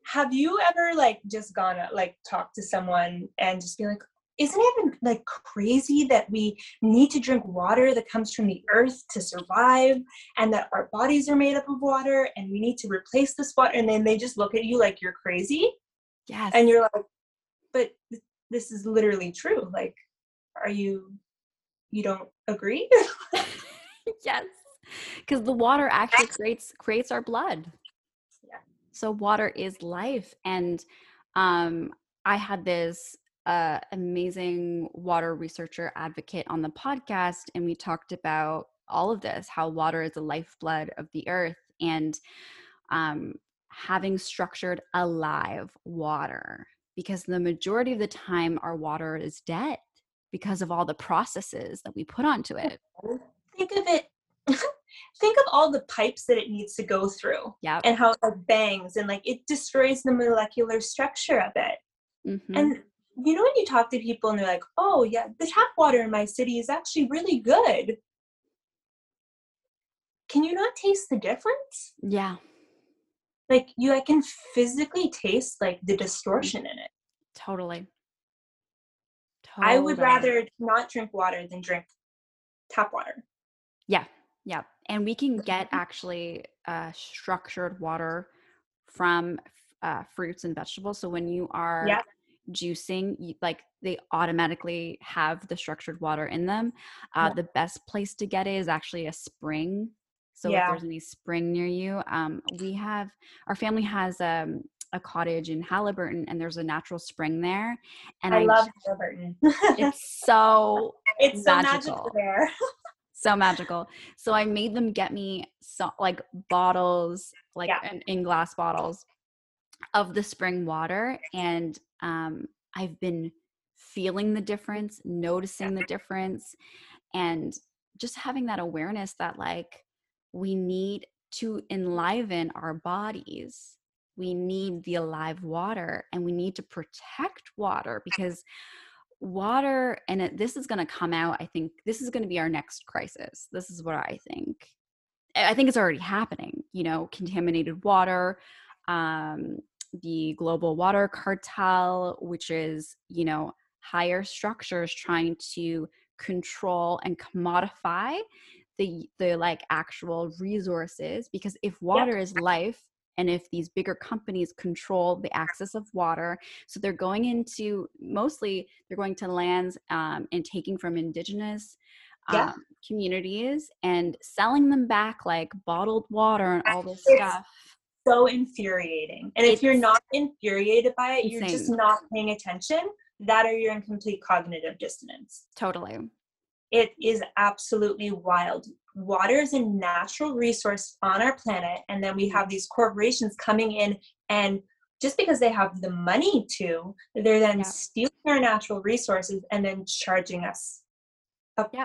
Have you ever like just gone like talk to someone and just be like, isn't it like crazy that we need to drink water that comes from the earth to survive and that our bodies are made up of water and we need to replace this water? And then they just look at you like you're crazy. Yes. And you're like, but this is literally true. Like, are you don't agree? Yes. Because the water actually creates our blood. Yeah. So water is life. And I had this amazing water researcher advocate on the podcast, and we talked about all of this, how water is the lifeblood of the earth. And having structured alive water, because the majority of the time our water is dead because of all the processes that we put onto it. Think of all the pipes that it needs to go through, and how it bangs and like it destroys the molecular structure of it. Mm-hmm. And you know, when you talk to people and they're like, oh yeah, the tap water in my city is actually really good. Can you not taste the difference? Yeah. Like I can physically taste like the distortion in it. Totally. I would rather not drink water than drink tap water. Yeah. And we can get actually structured water from fruits and vegetables. So when you are juicing, like they automatically have the structured water in them. The best place to get it is actually a spring. So if there's any spring near you, our family has a cottage in Halliburton, and there's a natural spring there. And I love Halliburton. It's so magical there. So magical. So I made them get me bottles, in glass bottles of the spring water. And I've been feeling the difference, noticing the difference, and just having that awareness that we need to enliven our bodies. We need the alive water, and we need to protect water, because water, and this is going to come out. I think this is going to be our next crisis. This is what I think. I think it's already happening, you know, contaminated water, the global water cartel, which is, you know, higher structures trying to control and commodify the like actual resources, because if water is life, and if these bigger companies control the access of water, so they're going into mostly they're going to lands and taking from indigenous communities and selling them back like bottled water and all this stuff. So infuriating. And if you're not infuriated by it, you're just not paying attention. That or you're in complete cognitive dissonance. Totally. It is absolutely wild. Water is a natural resource on our planet. And then we have these corporations coming in, and just because they have the money to, they're then stealing our natural resources and then charging us,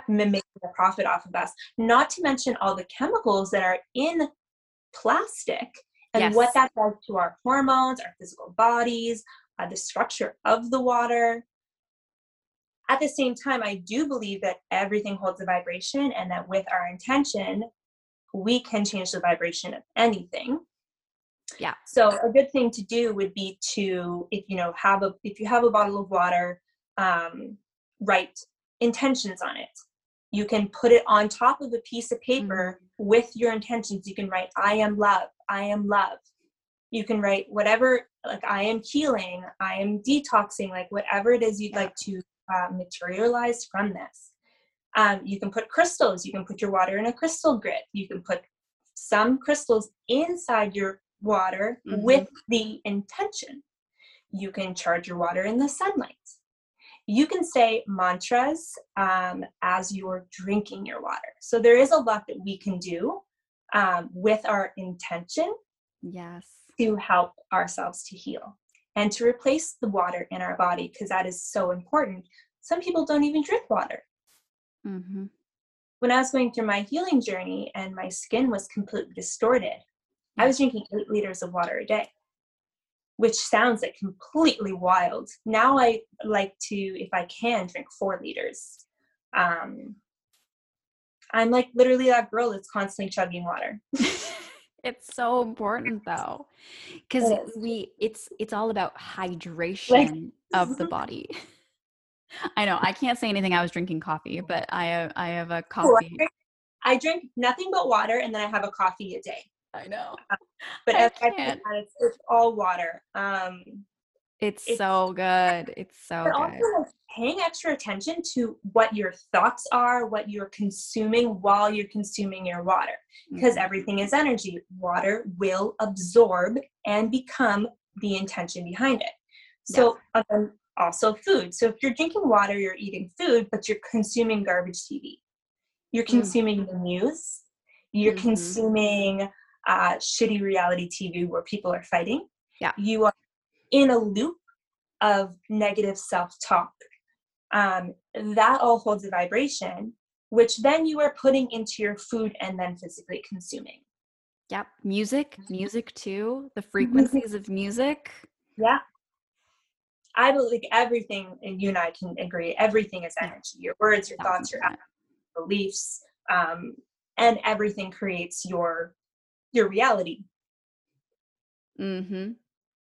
making a profit off of us. Not to mention all the chemicals that are in plastic and what that does to our hormones, our physical bodies, the structure of the water. At the same time, I do believe that everything holds a vibration, and that with our intention, we can change the vibration of anything. Yeah. So a good thing to do would be to, if you have a bottle of water, write intentions on it. You can put it on top of a piece of paper with your intentions. You can write, I am love. I am love. You can write whatever, like I am healing. I am detoxing, like whatever it is you'd like to materialize from this. You can put crystals. You can put your water in a crystal grid. You can put some crystals inside your water with the intention. You can charge your water in the sunlight. You can say mantras as you're drinking your water. So there is a lot that we can do with our intention to help ourselves to heal and to replace the water in our body, because that is so important. Some people don't even drink water. Mm-hmm. When I was going through my healing journey and my skin was completely distorted, I was drinking 8 liters of water a day, which sounds like completely wild. Now I like to, if I can, drink 4 liters. I'm like literally that girl that's constantly chugging water. It's so important though, because it's all about hydration of the body. I know I can't say anything. I was drinking coffee, but I have a coffee. I drink nothing but water, and then I have a coffee a day. I know, but it's all water. It's so good. It's so good. Also, paying extra attention to what your thoughts are, what you're consuming while you're consuming your water, because everything is energy. Water will absorb and become the intention behind it. So also food. So if you're drinking water, you're eating food, but you're consuming garbage TV. You're consuming the news. You're consuming shitty reality TV where people are fighting. Yeah. You are in a loop of negative self-talk. That all holds a vibration, which then you are putting into your food and then physically consuming. Yep. Music too. The frequencies of music. Yeah. I believe everything, and you and I can agree, everything is energy. Your words, your thoughts, your actions, your beliefs, and everything creates your reality. Mm-hmm.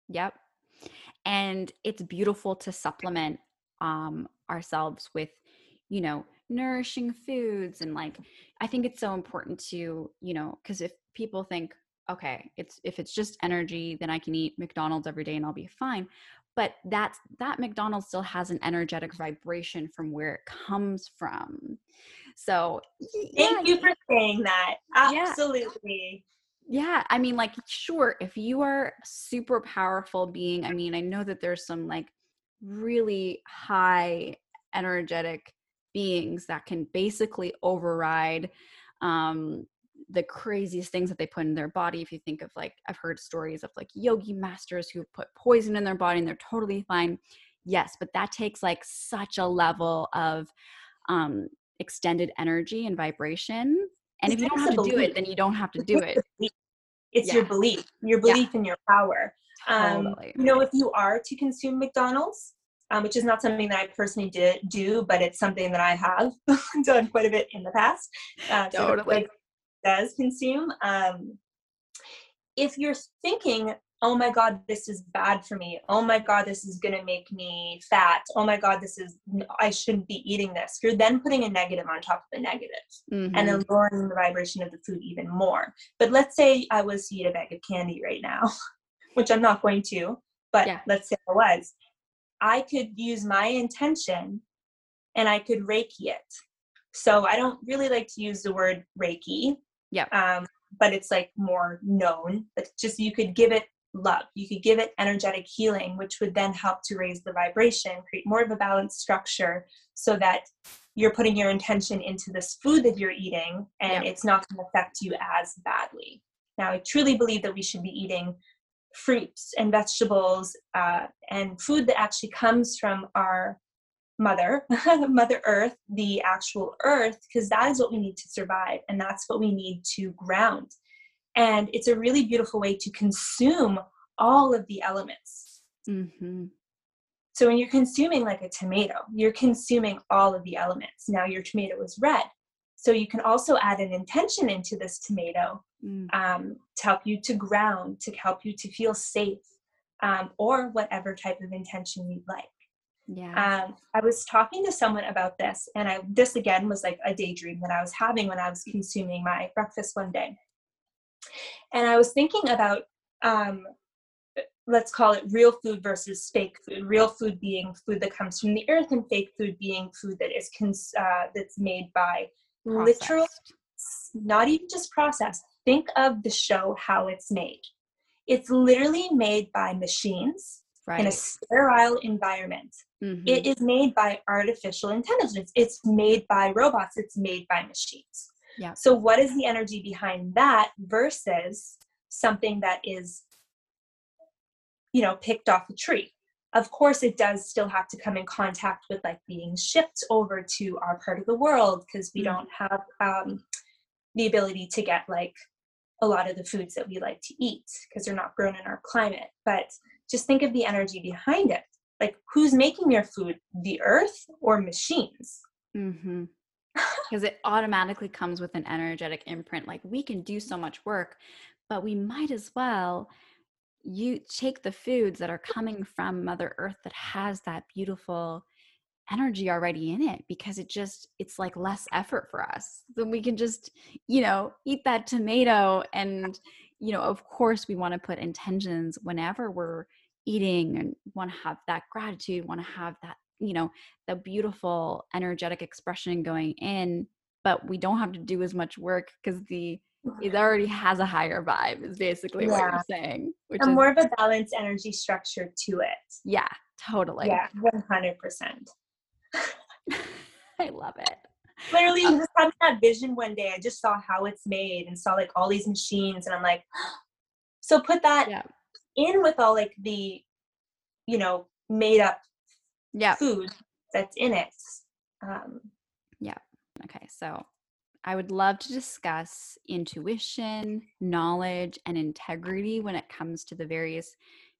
Yep. And it's beautiful to supplement ourselves with, nourishing foods. And like, I think it's so important to, because if people think, okay, if it's just energy, then I can eat McDonald's every day and I'll be fine. But that McDonald's still has an energetic vibration from where it comes from. So thank you for saying that. Absolutely. Yeah. I mean, like, sure. If you are super powerful being, I mean, I know that there's some like really high energetic beings that can basically override, the craziest things that they put in their body. If you think of like, I've heard stories of like yogi masters who put poison in their body and they're totally fine. Yes. But that takes like such a level of, extended energy and vibration. And if you don't have to do it, then you don't have to do it. It's your belief in your power. Totally. If you are to consume McDonald's, which is not something that I personally do, but it's something that I have done quite a bit in the past. Totally. Does consume. If you're thinking oh my God, this is bad for me. Oh my God, this is going to make me fat. Oh my God, I shouldn't be eating this. You're then putting a negative on top of a negative, and then lowering the vibration of the food even more. But let's say I was to eat a bag of candy right now, which I'm not going to, but let's say I was, I could use my intention and I could Reiki it. So I don't really like to use the word Reiki. Yeah. But it's like more known, but just, you could give it love. You could give it energetic healing, which would then help to raise the vibration, create more of a balanced structure so that you're putting your intention into this food that you're eating, and it's not going to affect you as badly. Now, I truly believe that we should be eating fruits and vegetables, and food that actually comes from our Mother Earth, the actual earth, because that is what we need to survive, and that's what we need to ground. And it's a really beautiful way to consume all of the elements. So when you're consuming like a tomato, you're consuming all of the elements. Now your tomato is red, so you can also add an intention into this tomato, to help you to ground, to help you to feel safe, or whatever type of intention you'd like. Yeah. I was talking to someone about this, and this again was like a daydream that I was having when I was consuming my breakfast one day. And I was thinking about, let's call it real food versus fake food, real food being food that comes from the earth, and fake food being food that is, that's made by literal, not even just processed. Think of the show How It's Made. It's literally made by machines. Right. In a sterile environment. It is made by artificial intelligence. It's made by robots. It's made by machines. Yeah. So what is the energy behind that versus something that is, picked off a tree? Of course, it does still have to come in contact with like being shipped over to our part of the world, because we don't have the ability to get like a lot of the foods that we like to eat because they're not grown in our climate. But just think of the energy behind it. Like, who's making your food, the earth or machines? Because it automatically comes with an energetic imprint. Like, we can do so much work, but we might as well take the foods that are coming from Mother Earth that has that beautiful energy already in it, because it's like less effort for us. Then we can just, eat that tomato. And of course we want to put intentions whenever we're eating, and want to have that gratitude, want to have that, the beautiful energetic expression going in, but we don't have to do as much work because it already has a higher vibe is basically what you're saying. Which is more of a balanced energy structure to it. Yeah, totally. Yeah, 100%. I love it. Literally, I was having that vision one day. I just saw How It's Made and saw like all these machines, and I'm like, so put that in with all like the, made up food that's in it. Okay. So I would love to discuss intuition, knowledge, and integrity when it comes to the various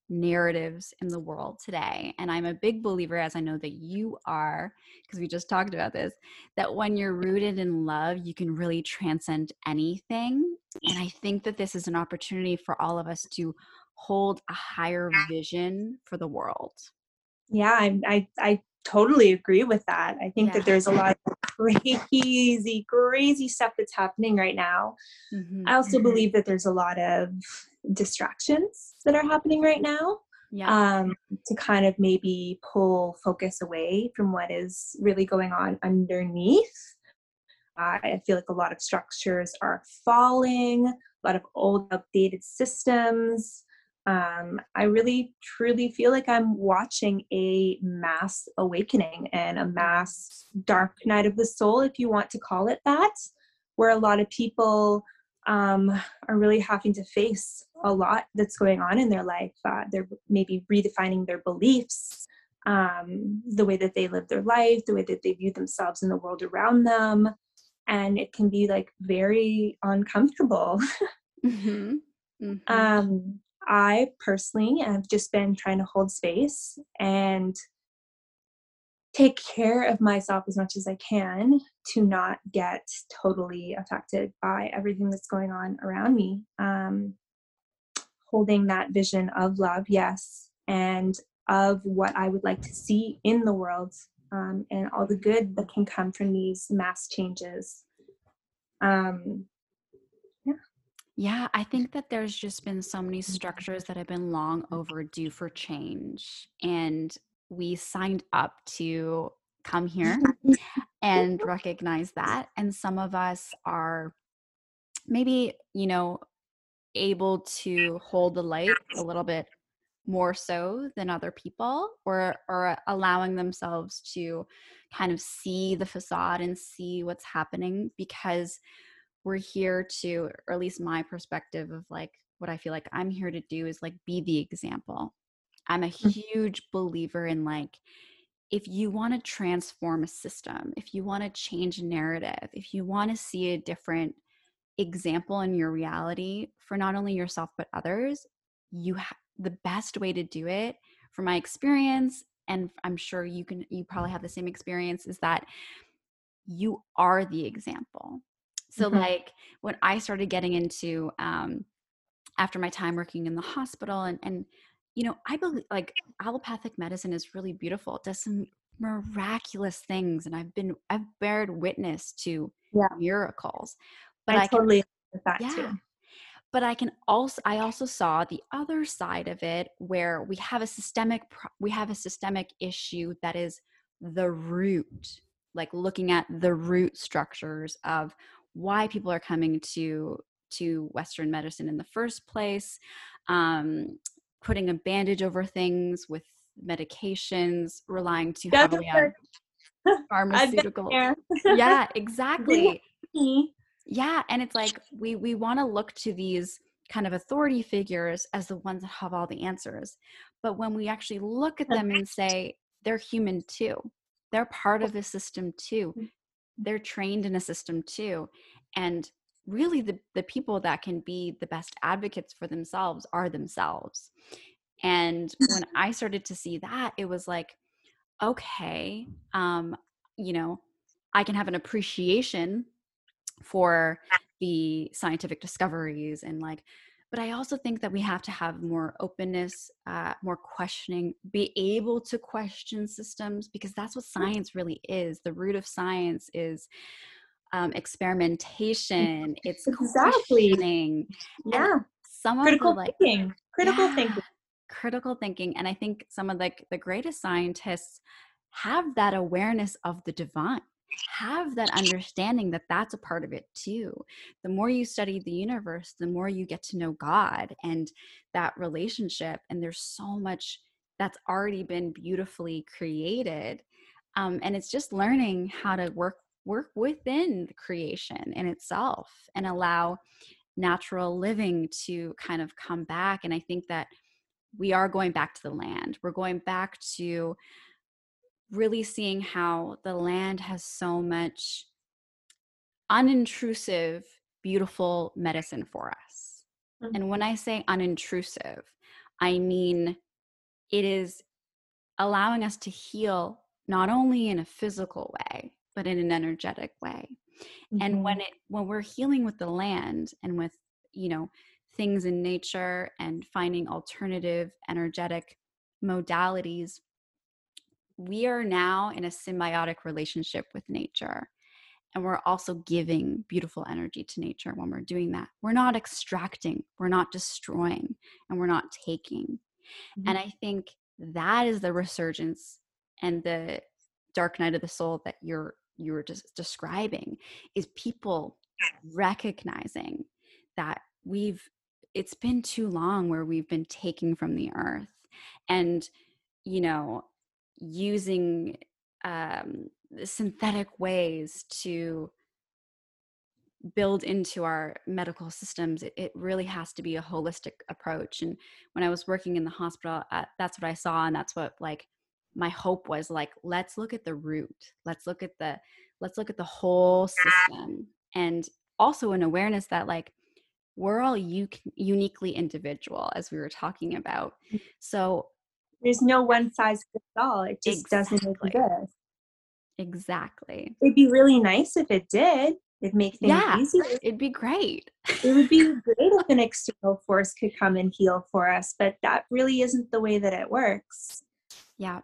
narratives in the world today. And I'm a big believer, as I know that you are, because we just talked about this, that when you're rooted in love, you can really transcend anything. And I think that this is an opportunity for all of us to hold a higher vision for the world. Yeah, I totally agree with that. I think that there's a lot of crazy stuff that's happening right now. I also believe that there's a lot of distractions that are happening right now, to kind of maybe pull focus away from what is really going on underneath. I feel like a lot of structures are falling, a lot of old outdated systems. I really truly feel like I'm watching a mass awakening and a mass dark night of the soul, if you want to call it that, where a lot of people are really having to face a lot that's going on in their life. They're maybe redefining their beliefs, the way that they live their life, the way that they view themselves and the world around them. And it can be like very uncomfortable. I personally have just been trying to hold space and take care of myself as much as I can to not get totally affected by everything that's going on around me. holding that vision of love, yes, and of what I would like to see in the world, and all the good that can come from these mass changes. Yeah, I think that there's just been so many structures that have been long overdue for change. And we signed up to come here and recognize that. And some of us are maybe, you know, able to hold the light a little bit more so than other people, or allowing themselves to kind of see the facade and see what's happening, because we're here to, or at least my perspective of like what I feel like I'm here to do is like be the example. I'm a huge believer in like, if you want to transform a system, if you want to change a narrative, if you want to see a different example in your reality for not only yourself, but others, the best way to do it, from my experience, and I'm sure you probably have the same experience, is that you are the example. So like when I started getting into, after my time working in the hospital and, you know, I believe like allopathic medicine is really beautiful. It does some miraculous things. And I've bared witness to miracles, but I totally agree with that too. But I also saw the other side of it, where we have a systemic issue that is the root, like looking at the root structures of why people are coming to Western medicine in the first place, putting a bandage over things with medications, relying too heavily on pharmaceuticals. Yeah, exactly. Yeah. And it's like, we want to look to these kind of authority figures as the ones that have all the answers. But when we actually look at them and say, they're human too, they're part of a system too, they're trained in a system too. And really the people that can be the best advocates for themselves are themselves. And when I started to see that, it was like, okay, you know, I can have an appreciation for the scientific discoveries and like, but I also think that we have to have more openness, more questioning, be able to question systems, because that's what science really is. The root of science is experimentation. It's questioning. Yeah. Some critical of the, like, thinking. Critical thinking. Critical thinking. And I think some of like the greatest scientists have that awareness of the divine, have that understanding that that's a part of it too. The more you study the universe, the more you get to know God and that relationship. And there's so much that's already been beautifully created. And it's just learning how to work within the creation in itself and allow natural living to kind of come back. And I think that we are going back to the land. We're going back to really seeing how the land has so much unintrusive, beautiful medicine for us. Mm-hmm. And when I say unintrusive, I mean it is allowing us to heal not only in a physical way, but in an energetic way. Mm-hmm. And when we're healing with the land and with, you know, things in nature and finding alternative energetic modalities, we are now in a symbiotic relationship with nature, and we're also giving beautiful energy to nature when we're doing that. We're not extracting, we're not destroying, and we're not taking. Mm-hmm. And I think that is the resurgence and the dark night of the soul that you were just describing, is people recognizing that it's been too long where we've been taking from the earth and, you know, using synthetic ways to build into our medical systems. It really has to be a holistic approach. And when I was working in the hospital, that's what I saw. And that's what like my hope was, like, let's look at the root. Let's look at the whole system. And also an awareness that like, we're all uniquely individual, as we were talking about. So there's no one size fits all. It just doesn't exist. Exactly. It'd be really nice if it did. It'd make things easier. It'd be great. It would be great if an external force could come and heal for us, but that really isn't the way that it works. Yeah.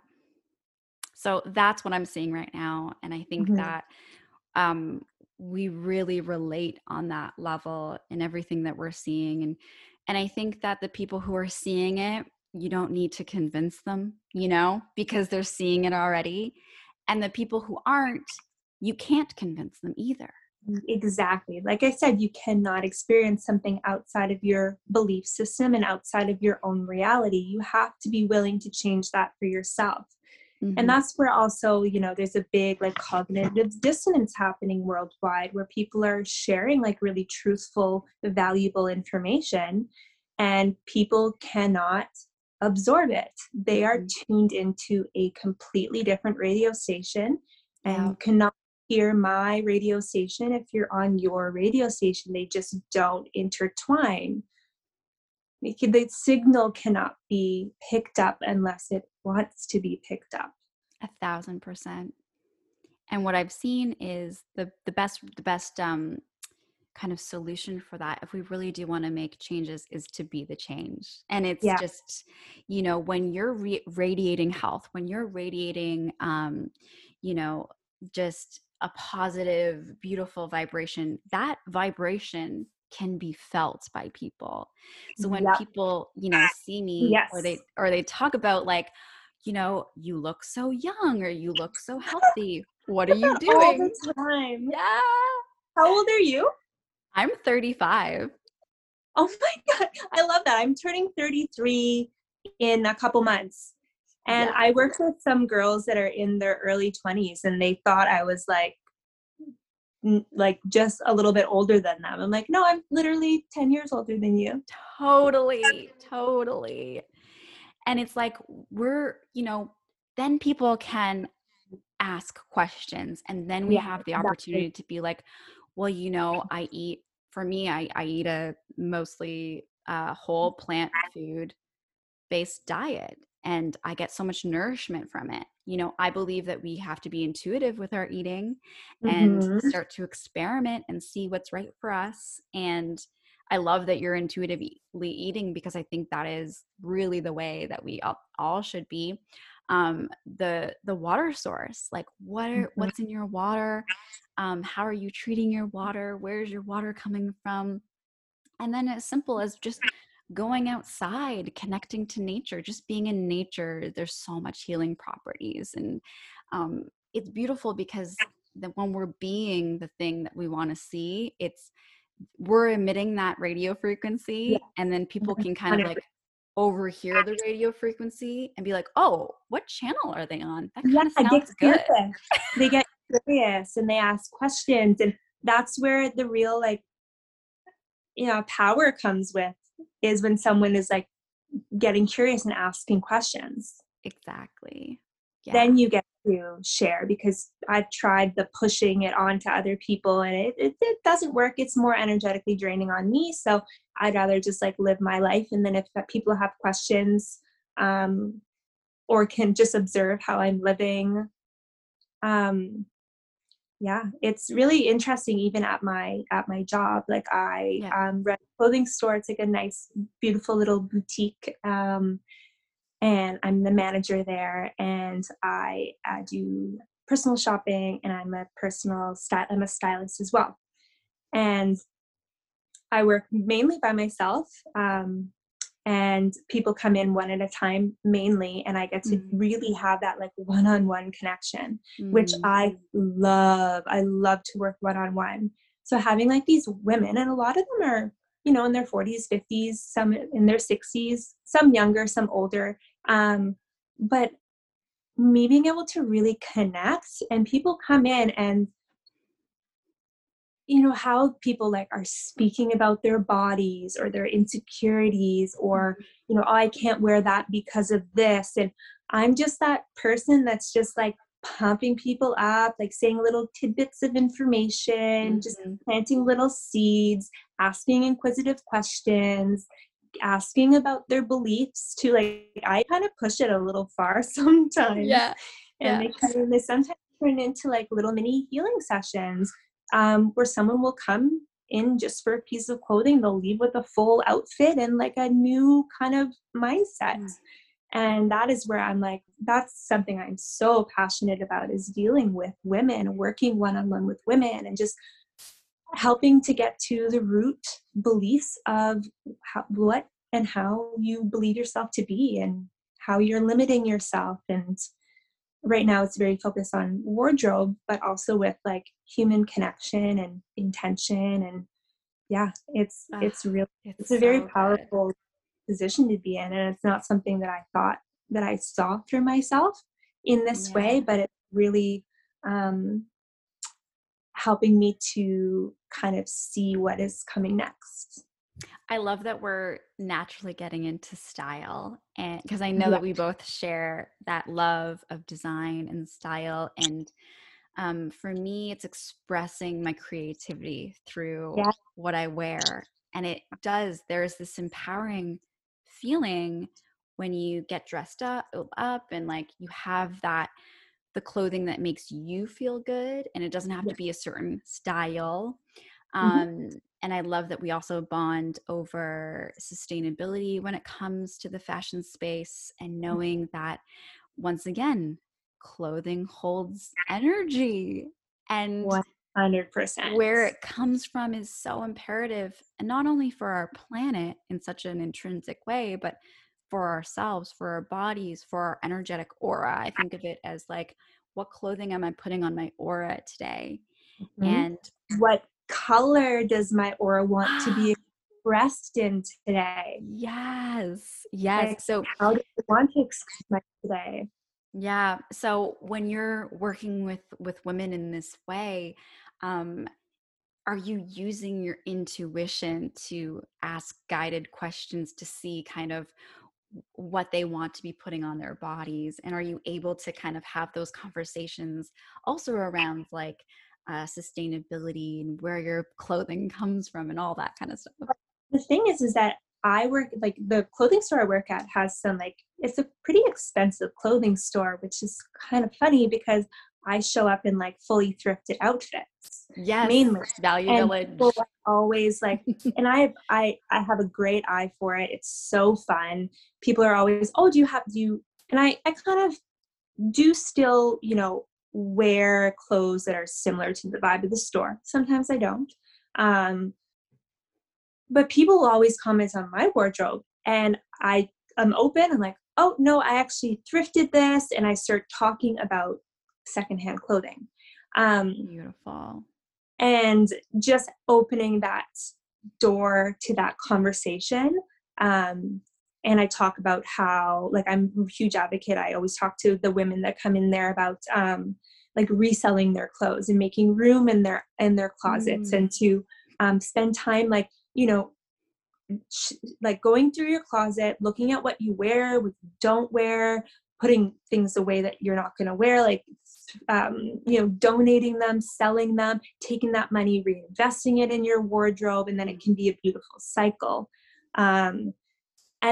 So that's what I'm seeing right now. And I think that we really relate on that level in everything that we're seeing. And I think that the people who are seeing it, you don't need to convince them, you know, because they're seeing it already. And the people who aren't, you can't convince them either. Exactly. Like I said, you cannot experience something outside of your belief system and outside of your own reality. You have to be willing to change that for yourself. Mm-hmm. And that's where also, you know, there's a big like cognitive dissonance happening worldwide where people are sharing like really truthful, valuable information and people cannot absorb it. They are tuned into a completely different radio station and cannot hear my radio station if you're on your radio station. They just don't intertwine. The signal cannot be picked up unless it wants to be picked up. 1,000%. And what I've seen is the best kind of solution for that, if we really do want to make changes, is to be the change. And it's just, you know, when you're radiating health, when you're radiating, you know, just a positive, beautiful vibration, that vibration can be felt by people. So when people, you know, see me or they talk about like, you know, you look so young or you look so healthy. What are you doing? All the time. Yeah. How old are you? I'm 35. Oh my God. I love that. I'm turning 33 in a couple months. And I worked with some girls that are in their early 20s and they thought I was like just a little bit older than them. I'm like, no, I'm literally 10 years older than you. Totally. And it's like, we're, you know, then people can ask questions and then we have the opportunity to be like, well, you know, I eat a mostly whole plant food based diet and I get so much nourishment from it. You know, I believe that we have to be intuitive with our eating and start to experiment and see what's right for us. And I love that you're intuitively eating because I think that is really the way that we all should be. The water source, like what's in your water? How are you treating your water? Where's your water coming from? And then as simple as just going outside, connecting to nature, just being in nature, there's so much healing properties. And it's beautiful because when we're being the thing that we want to see, we're emitting that radio frequency and then people can kind of like overhear the radio frequency and be like, oh, what channel are they on? That kind of sounds good. They get curious and they ask questions. And that's where the real like, you know, power comes with is when someone is like getting curious and asking questions. Exactly. Yeah. Then you get to share because I've tried the pushing it on to other people and it doesn't work. It's more energetically draining on me. So I'd rather just like live my life. And then if people have questions or can just observe how I'm living. Yeah, it's really interesting even at my job. Like I run a clothing store. It's like a nice, beautiful little boutique. And I'm the manager there and I do personal shopping and I'm a stylist as well. And I work mainly by myself. And people come in one at a time mainly, and I get to really have that like one-on-one connection, which I love. I love to work one-on-one. So having like these women, and a lot of them are, you know, in their 40s, 50s, some in their 60s, some younger, some older. But me being able to really connect, and people come in and you know, how people like are speaking about their bodies or their insecurities or, you know, oh, I can't wear that because of this. And I'm just that person that's just like pumping people up, like saying little tidbits of information, just planting little seeds, asking inquisitive questions, asking about their beliefs too. Like I kind of push it a little far sometimes. Yeah. And they sometimes turn into like little mini healing sessions. where someone will come in just for a piece of clothing. They'll leave with a full outfit and like a new kind of mindset. Mm. And that is where I'm like, that's something I'm so passionate about, is dealing with women, working one-on-one with women, and just helping to get to the root beliefs of how, what and how you believe yourself to be and how you're limiting yourself. And right now it's very focused on wardrobe, but also with like human connection and intention. And yeah, it's a very powerful position to be in. And it's not something that I thought that I saw through myself in this way, but it's really helping me to kind of see what is coming next. I love that we're naturally getting into style, and because I know that we both share that love of design and style. And for me, it's expressing my creativity through what I wear. And it does, there's this empowering feeling when you get dressed up and like you have that, the clothing that makes you feel good, and it doesn't have to be a certain style. And I love that we also bond over sustainability when it comes to the fashion space, and knowing that once again, clothing holds energy, and 100%. Where it comes from is so imperative, and not only for our planet in such an intrinsic way, but for ourselves, for our bodies, for our energetic aura. I think of it as like, what clothing am I putting on my aura today? And what color does my aura want to be expressed in today? Yes. Like, so how do I want to express my today? Yeah. So when you're working with women in this way, are you using your intuition to ask guided questions to see kind of what they want to be putting on their bodies? And are you able to kind of have those conversations also around like sustainability and where your clothing comes from and all that kind of stuff? The thing is that I work, like the clothing store I work at has some, like, it's a pretty expensive clothing store, which is kind of funny because I show up in like fully thrifted outfits. Yes, mainly Valley Village. Always like, and I have a great eye for it. It's so fun. People are always, oh, do you? And I kind of do still, you know, wear clothes that are similar to the vibe of the store. Sometimes I don't. But people will always comment on my wardrobe, and I am open. I'm like, oh no, I actually thrifted this. And I start talking about secondhand clothing. Beautiful. And just opening that door to that conversation. And I talk about how, like, I'm a huge advocate. I always talk to the women that come in there about, like reselling their clothes and making room in their closets, and to, spend time, like, you know, like going through your closet, looking at what you wear, what you don't wear, putting things away that you're not going to wear, like, you know, donating them, selling them, taking that money, reinvesting it in your wardrobe. And then it can be a beautiful cycle. And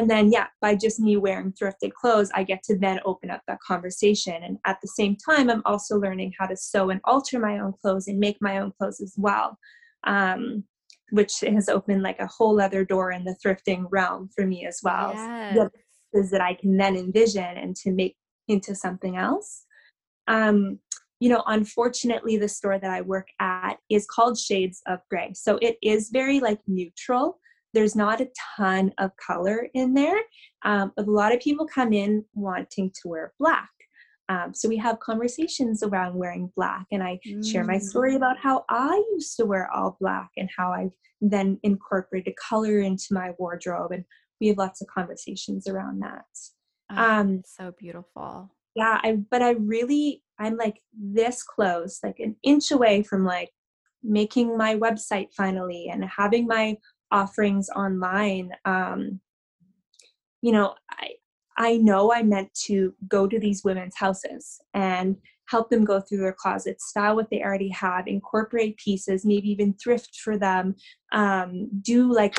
then, by just me wearing thrifted clothes, I get to then open up that conversation. And at the same time, I'm also learning how to sew and alter my own clothes and make my own clothes as well. Which has opened like a whole other door in the thrifting realm for me as well. Yes. Is that I can then envision and to make into something else. You know, unfortunately, the store that I work at is called Shades of Grey. So it is very like neutral. There's not a ton of color in there. But a lot of people come in wanting to wear black. So we have conversations around wearing black, and I share my story about how I used to wear all black and how I've then incorporated color into my wardrobe. And we have lots of conversations around that. So beautiful. Yeah. I'm like this close, like an inch away from like making my website finally and having my offerings online. You know, I know I meant to go to these women's houses and help them go through their closets, style what they already have, incorporate pieces, maybe even thrift for them, do like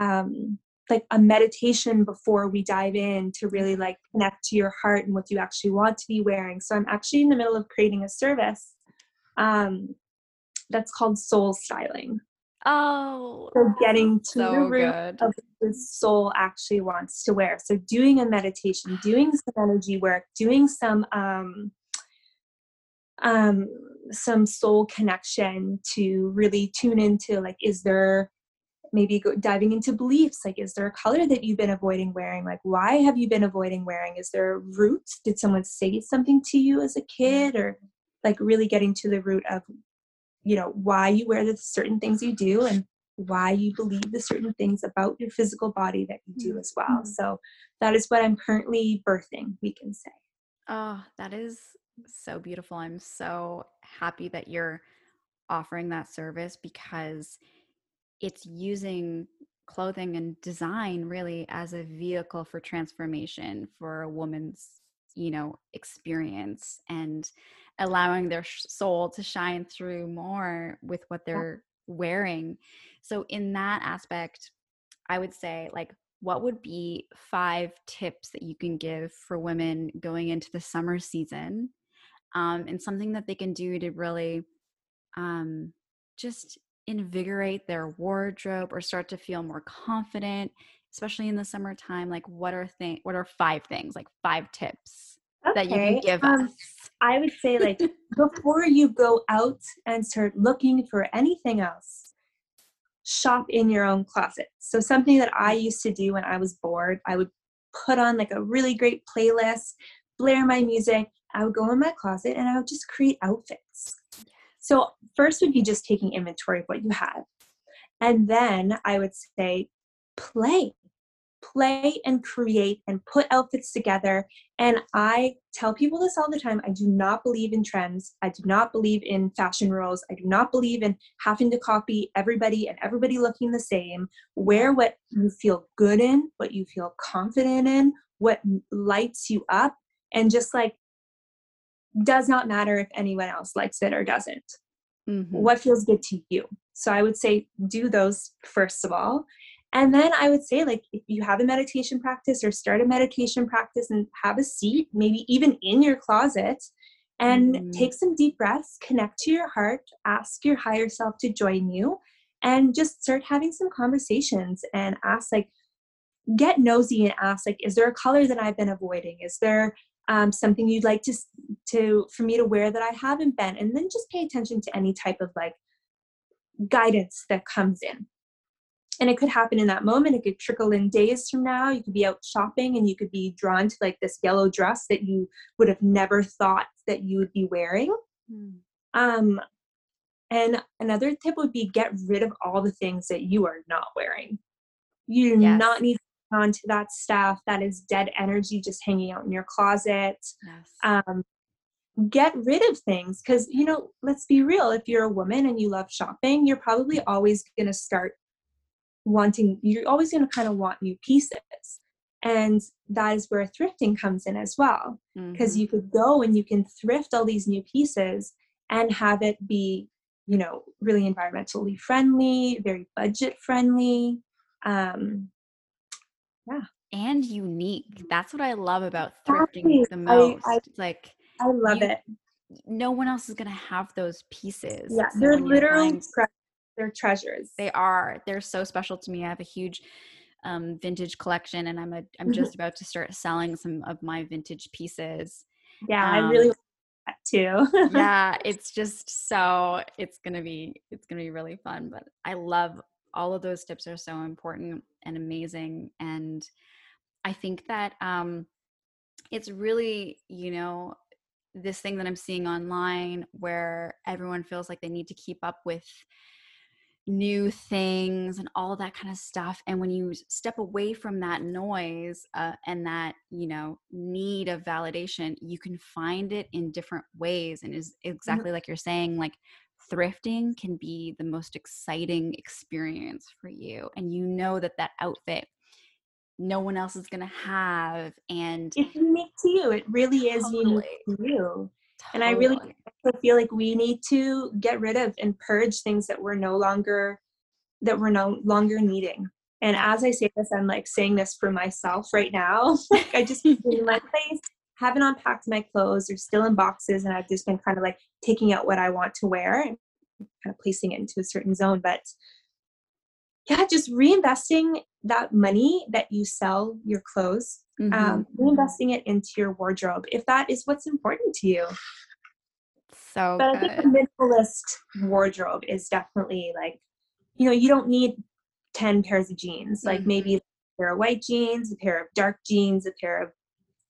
a meditation before we dive in to really like connect to your heart and what you actually want to be wearing. So I'm actually in the middle of creating a service that's called soul styling. Oh, so getting to so the root good. Of what the soul actually wants to wear. So doing a meditation, doing some energy work, doing some soul connection to really tune into, like, is there maybe diving into beliefs? Like, is there a color that you've been avoiding wearing? Like, why have you been avoiding wearing? Is there a root? Did someone say something to you as a kid? Or like really getting to the root of, you know, why you wear the certain things you do and why you believe the certain things about your physical body that you do as well. Mm-hmm. So that is what I'm currently birthing, we can say. Oh, that is so beautiful. I'm so happy that you're offering that service, because it's using clothing and design really as a vehicle for transformation for a woman's, you know, experience, and allowing their soul to shine through more with what they're wearing. So in that aspect, I would say, like, what would be 5 tips that you can give for women going into the summer season, and something that they can do to really just invigorate their wardrobe or start to feel more confident, especially in the summertime? Like, what are 5 things, like 5 tips that you can give us? I would say, like, before you go out and start looking for anything else, shop in your own closet. So something that I used to do when I was bored, I would put on like a really great playlist, blare my music. I would go in my closet and I would just create outfits. So first would be just taking inventory of what you have. And then I would say, play and create and put outfits together. And I tell people this all the time. I do not believe in trends. I do not believe in fashion rules. I do not believe in having to copy everybody and everybody looking the same. Wear what you feel good in, what you feel confident in, what lights you up, and just, like, does not matter if anyone else likes it or doesn't. Mm-hmm. What feels good to you. So I would say do those first of all. And then I would say, like, if you have a meditation practice, or start a meditation practice and have a seat, maybe even in your closet, and take some deep breaths, connect to your heart, ask your higher self to join you, and just start having some conversations and ask, like, get nosy and ask, like, is there a color that I've been avoiding? Is there something you'd like to for me to wear that I haven't been? And then just pay attention to any type of, like, guidance that comes in. And it could happen in that moment. It could trickle in days from now. You could be out shopping and you could be drawn to, like, this yellow dress that you would have never thought that you would be wearing. Mm. And another tip would be, get rid of all the things that you are not wearing. You do not need to hold on to that stuff. That is dead energy just hanging out in your closet. Yes. Get rid of things, because, you know, let's be real. If you're a woman and you love shopping, you're probably always going to start wanting, you're always going to kind of want new pieces. And that is where thrifting comes in as well, because you could go and you can thrift all these new pieces and have it be, you know, really environmentally friendly, very budget friendly. And unique. That's what I love about thrifting the most. I love it. No one else is going to have those pieces. Yeah, so they're literally they're treasures. They are. They're so special to me. I have a huge vintage collection, and I'm just about to start selling some of my vintage pieces. Yeah, I really like that too. Yeah, it's gonna be really fun. But I love all of those tips. Are so important and amazing. And I think that it's really, you know, this thing that I'm seeing online where everyone feels like they need to keep up with new things and all that kind of stuff. And when you step away from that noise and that, you know, need of validation, you can find it in different ways. And is exactly like you're saying, like, thrifting can be the most exciting experience for you. And you know that outfit no one else is going to have. And it's unique to you. It really is unique to you. And I really feel like we need to get rid of and purge things that we're no longer needing. And as I say this, I'm like saying this for myself right now. Like, I just in my place, haven't unpacked my clothes. They're still in boxes, and I've just been kind of like taking out what I want to wear and kind of placing it into a certain zone. But yeah, just reinvesting that money that you sell your clothes, mm-hmm. Reinvesting it into your wardrobe, if that is what's important to you. So but good. I think the minimalist wardrobe is definitely like, you know, you don't need 10 pairs of jeans, mm-hmm. like maybe a pair of white jeans, a pair of dark jeans, a pair of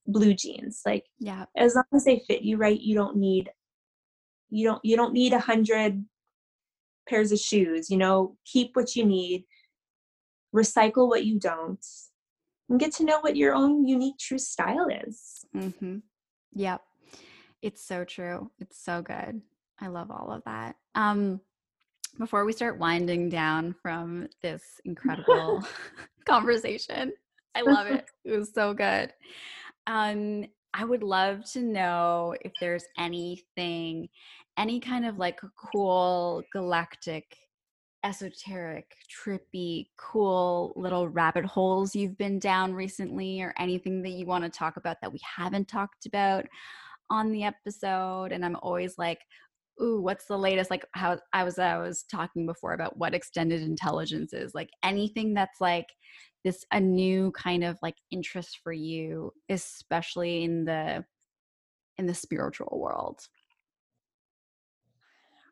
blue jeans. Like, yeah, as long as they fit you right, you don't need, you don't need 100 pairs of shoes, you know. Keep what you need, recycle what you don't, and get to know what your own unique true style is. Mm-hmm. Yep. It's so true. It's so good. I love all of that. Before we start winding down from this incredible conversation, I love it. It was so good. I would love to know if there's anything, any kind of like cool, galactic, esoteric, trippy, cool little rabbit holes you've been down recently, or anything that you want to talk about that we haven't talked about on the episode. And I'm always like, ooh, what's the latest? Like how I was talking before about what extended intelligence is, like anything that's like this, a new kind of like interest for you, especially in the spiritual world.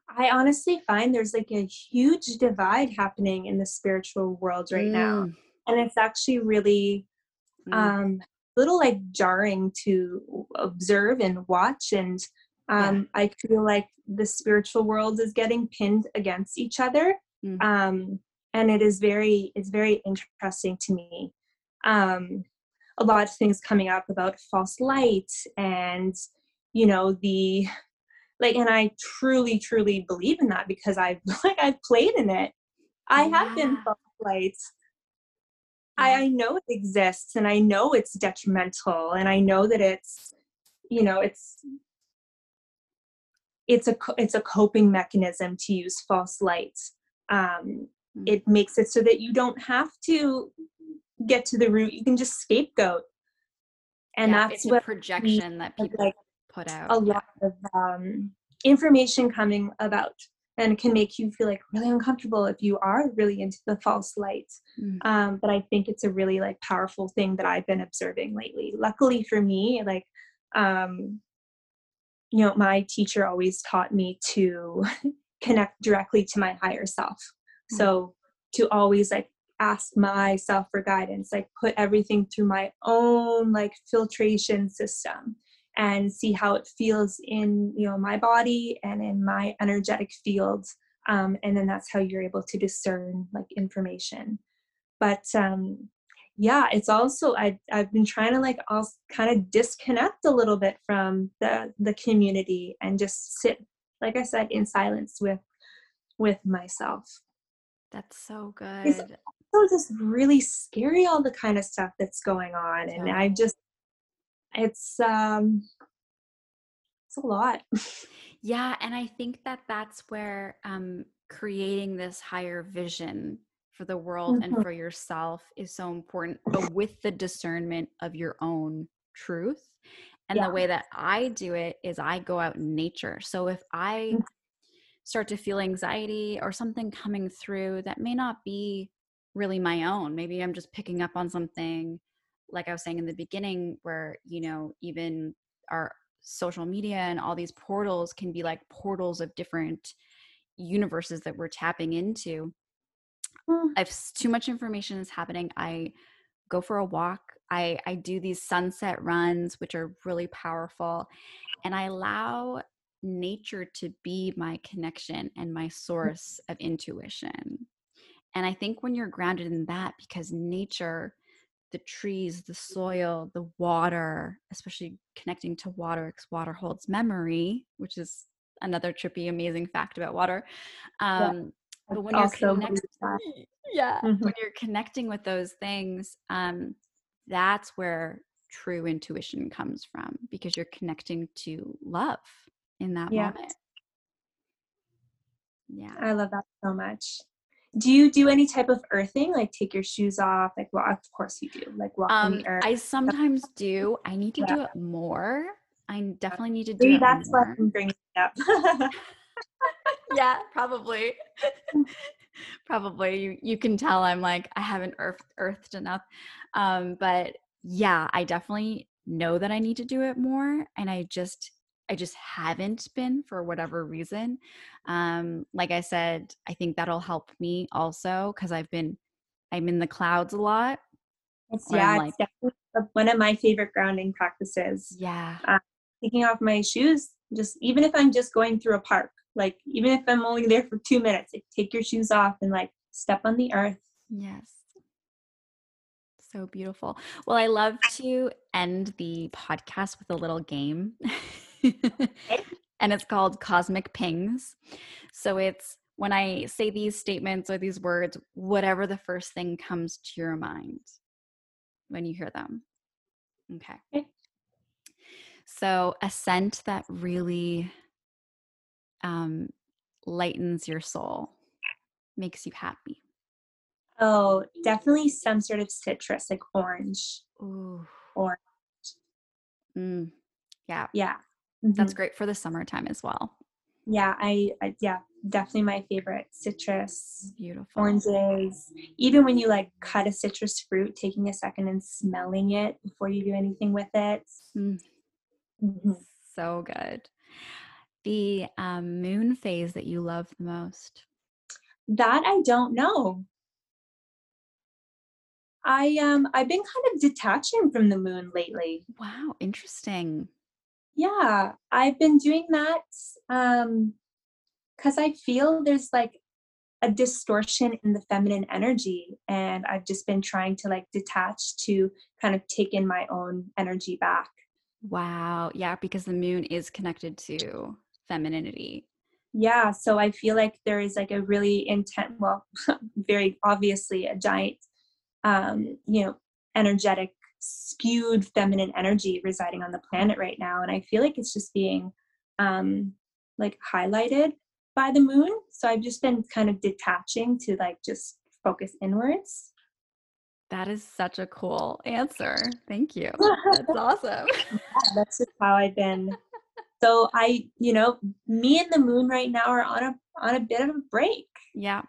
I honestly find there's like a huge divide happening in the spiritual world right now. And it's actually really, little like jarring to observe and watch. And yeah. I feel like the spiritual world is getting pinned against each other. Mm-hmm. And it's very interesting to me. A lot of things coming up about false light and, you know, the, like, and I truly, truly believe in that because I've played in it. I have been false lights. I know it exists, and I know it's detrimental, and I know that it's, you know, it's a coping mechanism to use false light. It makes it so that you don't have to get to the root. You can just scapegoat. And yeah, that's what projection that people like, put out. A lot of information coming about, and it can make you feel like really uncomfortable if you are really into the false light. But I think it's a really like powerful thing that I've been observing lately. Luckily for me, like, you know, my teacher always taught me to connect directly to my higher self. So to always like ask myself for guidance, like put everything through my own like filtration system and see how it feels in, you know, my body and in my energetic field. And then that's how you're able to discern like information. But yeah, it's also, I've been trying to like also kind of disconnect a little bit from the community and just sit, like I said, in silence with myself. That's so good. It's also just really scary, all the kind of stuff that's going on. And yeah. It's a lot. Yeah. And I think that that's where, creating this higher vision for the world mm-hmm. and for yourself is so important, but with the discernment of your own truth. And yeah. the way that I do it is I go out in nature. So if I start to feel anxiety or something coming through that may not be really my own, maybe I'm just picking up on something, like I was saying in the beginning, where, you know, even our social media and all these portals can be like portals of different universes that we're tapping into. If too much information is happening, I go for a walk. I do these sunset runs, which are really powerful, and I allow nature to be my connection and my source of intuition. And I think when you're grounded in that, because nature, the trees, the soil, the water, especially connecting to water, because water holds memory, which is another trippy, amazing fact about water. Yeah, but when you're when you're connecting with those things, that's where true intuition comes from, because you're connecting to love in that moment. Yeah. I love that so much. Do you do any type of earthing, like take your shoes off? Like, well, of course you do. Like, walk on the earth. I sometimes do. I need to do it more. I definitely need to do it more. Maybe that's what I'm bringing up. Yeah, probably. You can tell I'm like, I haven't earthed enough. But yeah, I definitely know that I need to do it more. And I just haven't been for whatever reason. Like I said, I think that'll help me also because I'm in the clouds a lot. It's definitely one of my favorite grounding practices. Yeah. Taking off my shoes, just even if I'm just going through a park, like even if I'm only there for 2 minutes, like, take your shoes off and like step on the earth. Yes. So beautiful. Well, I love to end the podcast with a little game. And it's called Cosmic Pings. So it's when I say these statements or these words, whatever the first thing comes to your mind when you hear them. Okay. So a scent that really lightens your soul, makes you happy. Oh, definitely some sort of citrus, like orange. Ooh. Orange. Mm. Yeah. Yeah. Mm-hmm. That's great for the summertime as well. Yeah, I definitely my favorite, citrus, beautiful oranges. Even when you like cut a citrus fruit, taking a second and smelling it before you do anything with it. Mm. Mm-hmm. So good. The moon phase that you love the most? That I don't know. I've been kind of detaching from the moon lately. Wow, interesting. Yeah, I've been doing that because I feel there's like a distortion in the feminine energy, and I've just been trying to like detach to kind of take in my own energy back. Wow. Yeah, because the moon is connected to femininity. Yeah, so I feel like there is like a really intense, well, very obviously a giant, energetic skewed feminine energy residing on the planet right now. And I feel like it's just being like highlighted by the moon. So I've just been kind of detaching to like just focus inwards. That is such a cool answer. Thank you. That's awesome. Yeah, that's just how I've been. So me and the moon right now are on a bit of a break. Yeah.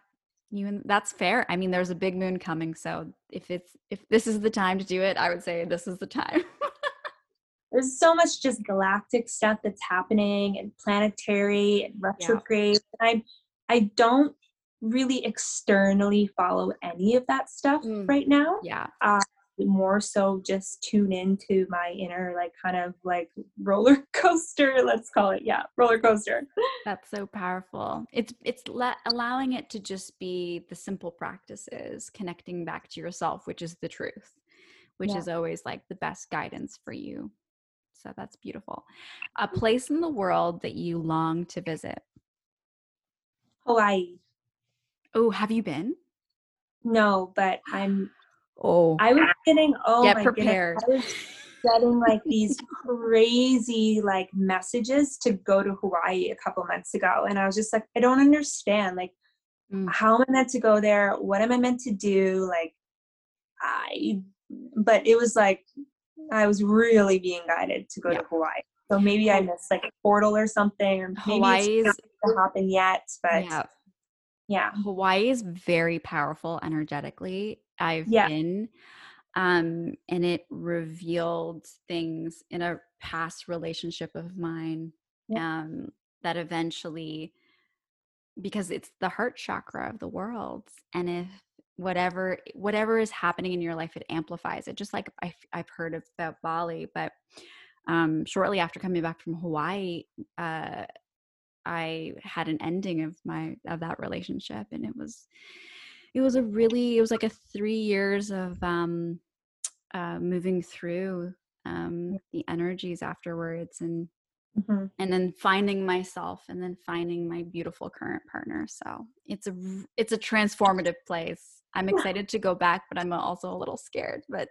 That's fair. I mean, there's a big moon coming, so if this is the time to do it, I would say this is the time. There's so much just galactic stuff that's happening, and planetary and retrograde. Yeah. I don't really externally follow any of that stuff right now. Yeah. More so, just tune into my inner, like kind of like roller coaster. Let's call it, roller coaster. That's so powerful. It's allowing it to just be the simple practices, connecting back to yourself, which is the truth, which is always like the best guidance for you. So that's beautiful. A place in the world that you long to visit. Hawaii. Oh, have you been? No, but I'm. Oh, I was getting, my prepared. Goodness, I was getting like these crazy like messages to go to Hawaii a couple months ago. And I was just like, I don't understand. Like, how am I meant to go there? What am I meant to do? Like, but it was like, I was really being guided to go to Hawaii. So maybe I missed like a portal or something, or maybe it's not going to happen yet, but yeah. Hawaii is very powerful energetically. I've been, and it revealed things in a past relationship of mine that eventually, because it's the heart chakra of the world, and if whatever is happening in your life, it amplifies it. Just like I've heard about Bali, but shortly after coming back from Hawaii, I had an ending of that relationship, and it was. It was like a 3 years of moving through the energies afterwards, and and then finding myself, and then finding my beautiful current partner. So it's a transformative place. I'm excited to go back, but I'm also a little scared. But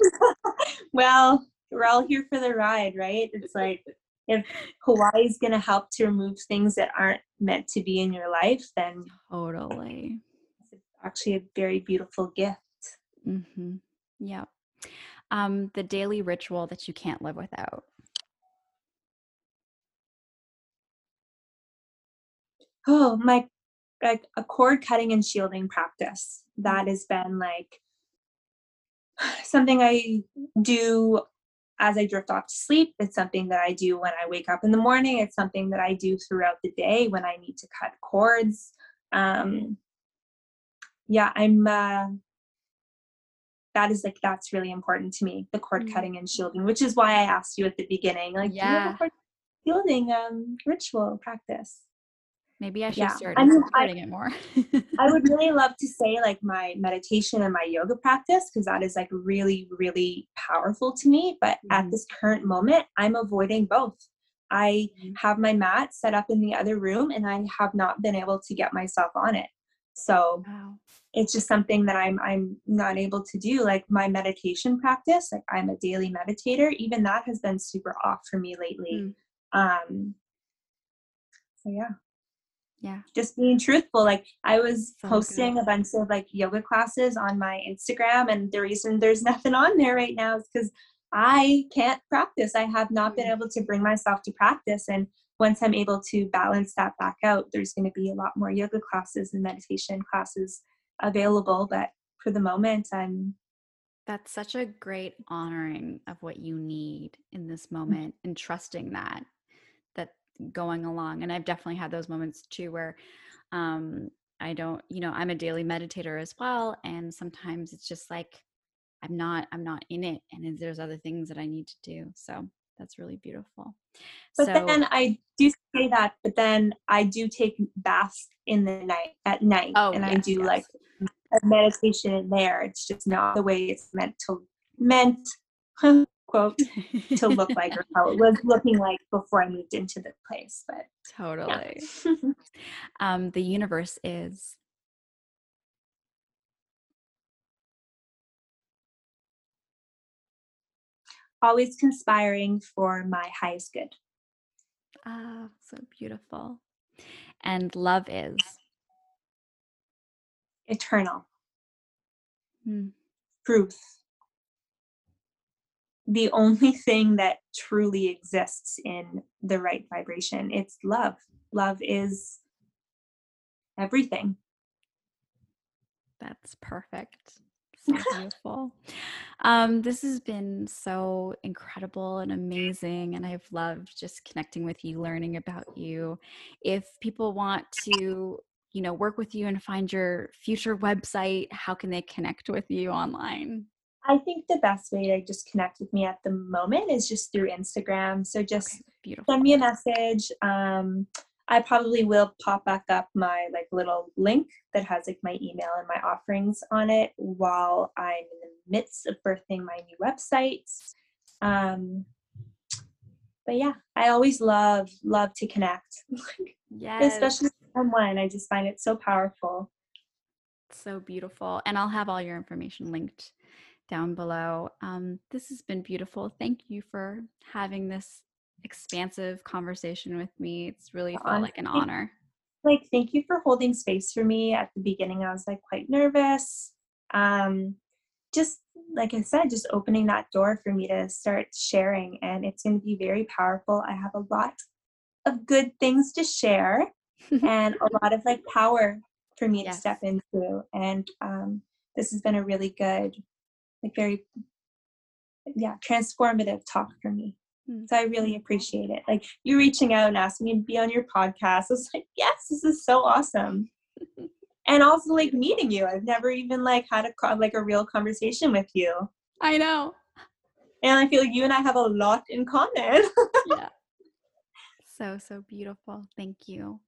well, we're all here for the ride, right? It's like if Hawaii is going to help to remove things that aren't meant to be in your life, then totally. actually a very beautiful gift. Mm-hmm. Yeah. The daily ritual that you can't live without. Oh, my, like a cord cutting and shielding practice. That has been like something I do as I drift off to sleep. It's something that I do when I wake up in the morning. It's something that I do throughout the day when I need to cut cords. That's really important to me, the cord cutting and shielding, which is why I asked you at the beginning, like, do you have a cord shielding ritual practice? Maybe I should start supporting it more. I would really love to say like my meditation and my yoga practice, because that is like really, really powerful to me. But at this current moment, I'm avoiding both. I have my mat set up in the other room and I have not been able to get myself on it. So it's just something that I'm not able to do. Like my meditation practice, like I'm a daily meditator. Even that has been super off for me lately. Yeah. Just being truthful. Like I was posting a bunch of like yoga classes on my Instagram, and the reason there's nothing on there right now is because I can't practice. I have not been able to bring myself to practice. And once I'm able to balance that back out, there's going to be a lot more yoga classes and meditation classes available. But for the moment, that's such a great honoring of what you need in this moment and trusting that going along. And I've definitely had those moments too where I'm a daily meditator as well, and sometimes it's just like I'm not in it, and there's other things that I need to do. So that's really beautiful. Then I do say that, but then I do take baths in the night at night. Oh, and yes, I do like a meditation in there. It's just not the way it's meant quote to look like, or how it was looking like before I moved into the place. But totally. Yeah. The universe is. Always conspiring for my highest good. Ah, so beautiful. And love is? Eternal. Truth. The only thing that truly exists in the right vibration. It's love. Love is everything. That's perfect. So beautiful. This has been so incredible and amazing, and I've loved just connecting with you, learning about you. If people want to, work with you and find your future website, how can they connect with you online? I think the best way to just connect with me at the moment is just through Instagram. So just send me a message. I probably will pop back up my like little link that has like my email and my offerings on it while I'm in the midst of birthing my new website. But yeah, I always love to connect. Yes. Especially with someone. I just find it so powerful. So beautiful. And I'll have all your information linked down below. This has been beautiful. Thank you for having this expansive conversation with me. It's really felt like an honor. Thank you for holding space for me. At the beginning, I was quite nervous. Just like I said, just opening that door for me to start sharing, and it's going to be very powerful. I have a lot of good things to share and a lot of power for me to step into. And this has been a really good, very transformative talk for me. So I really appreciate it. You reaching out and asking me to be on your podcast. I was yes, this is so awesome. And also meeting you. I've never even had a real conversation with you. I know. And I feel you and I have a lot in common. Yeah. So beautiful. Thank you.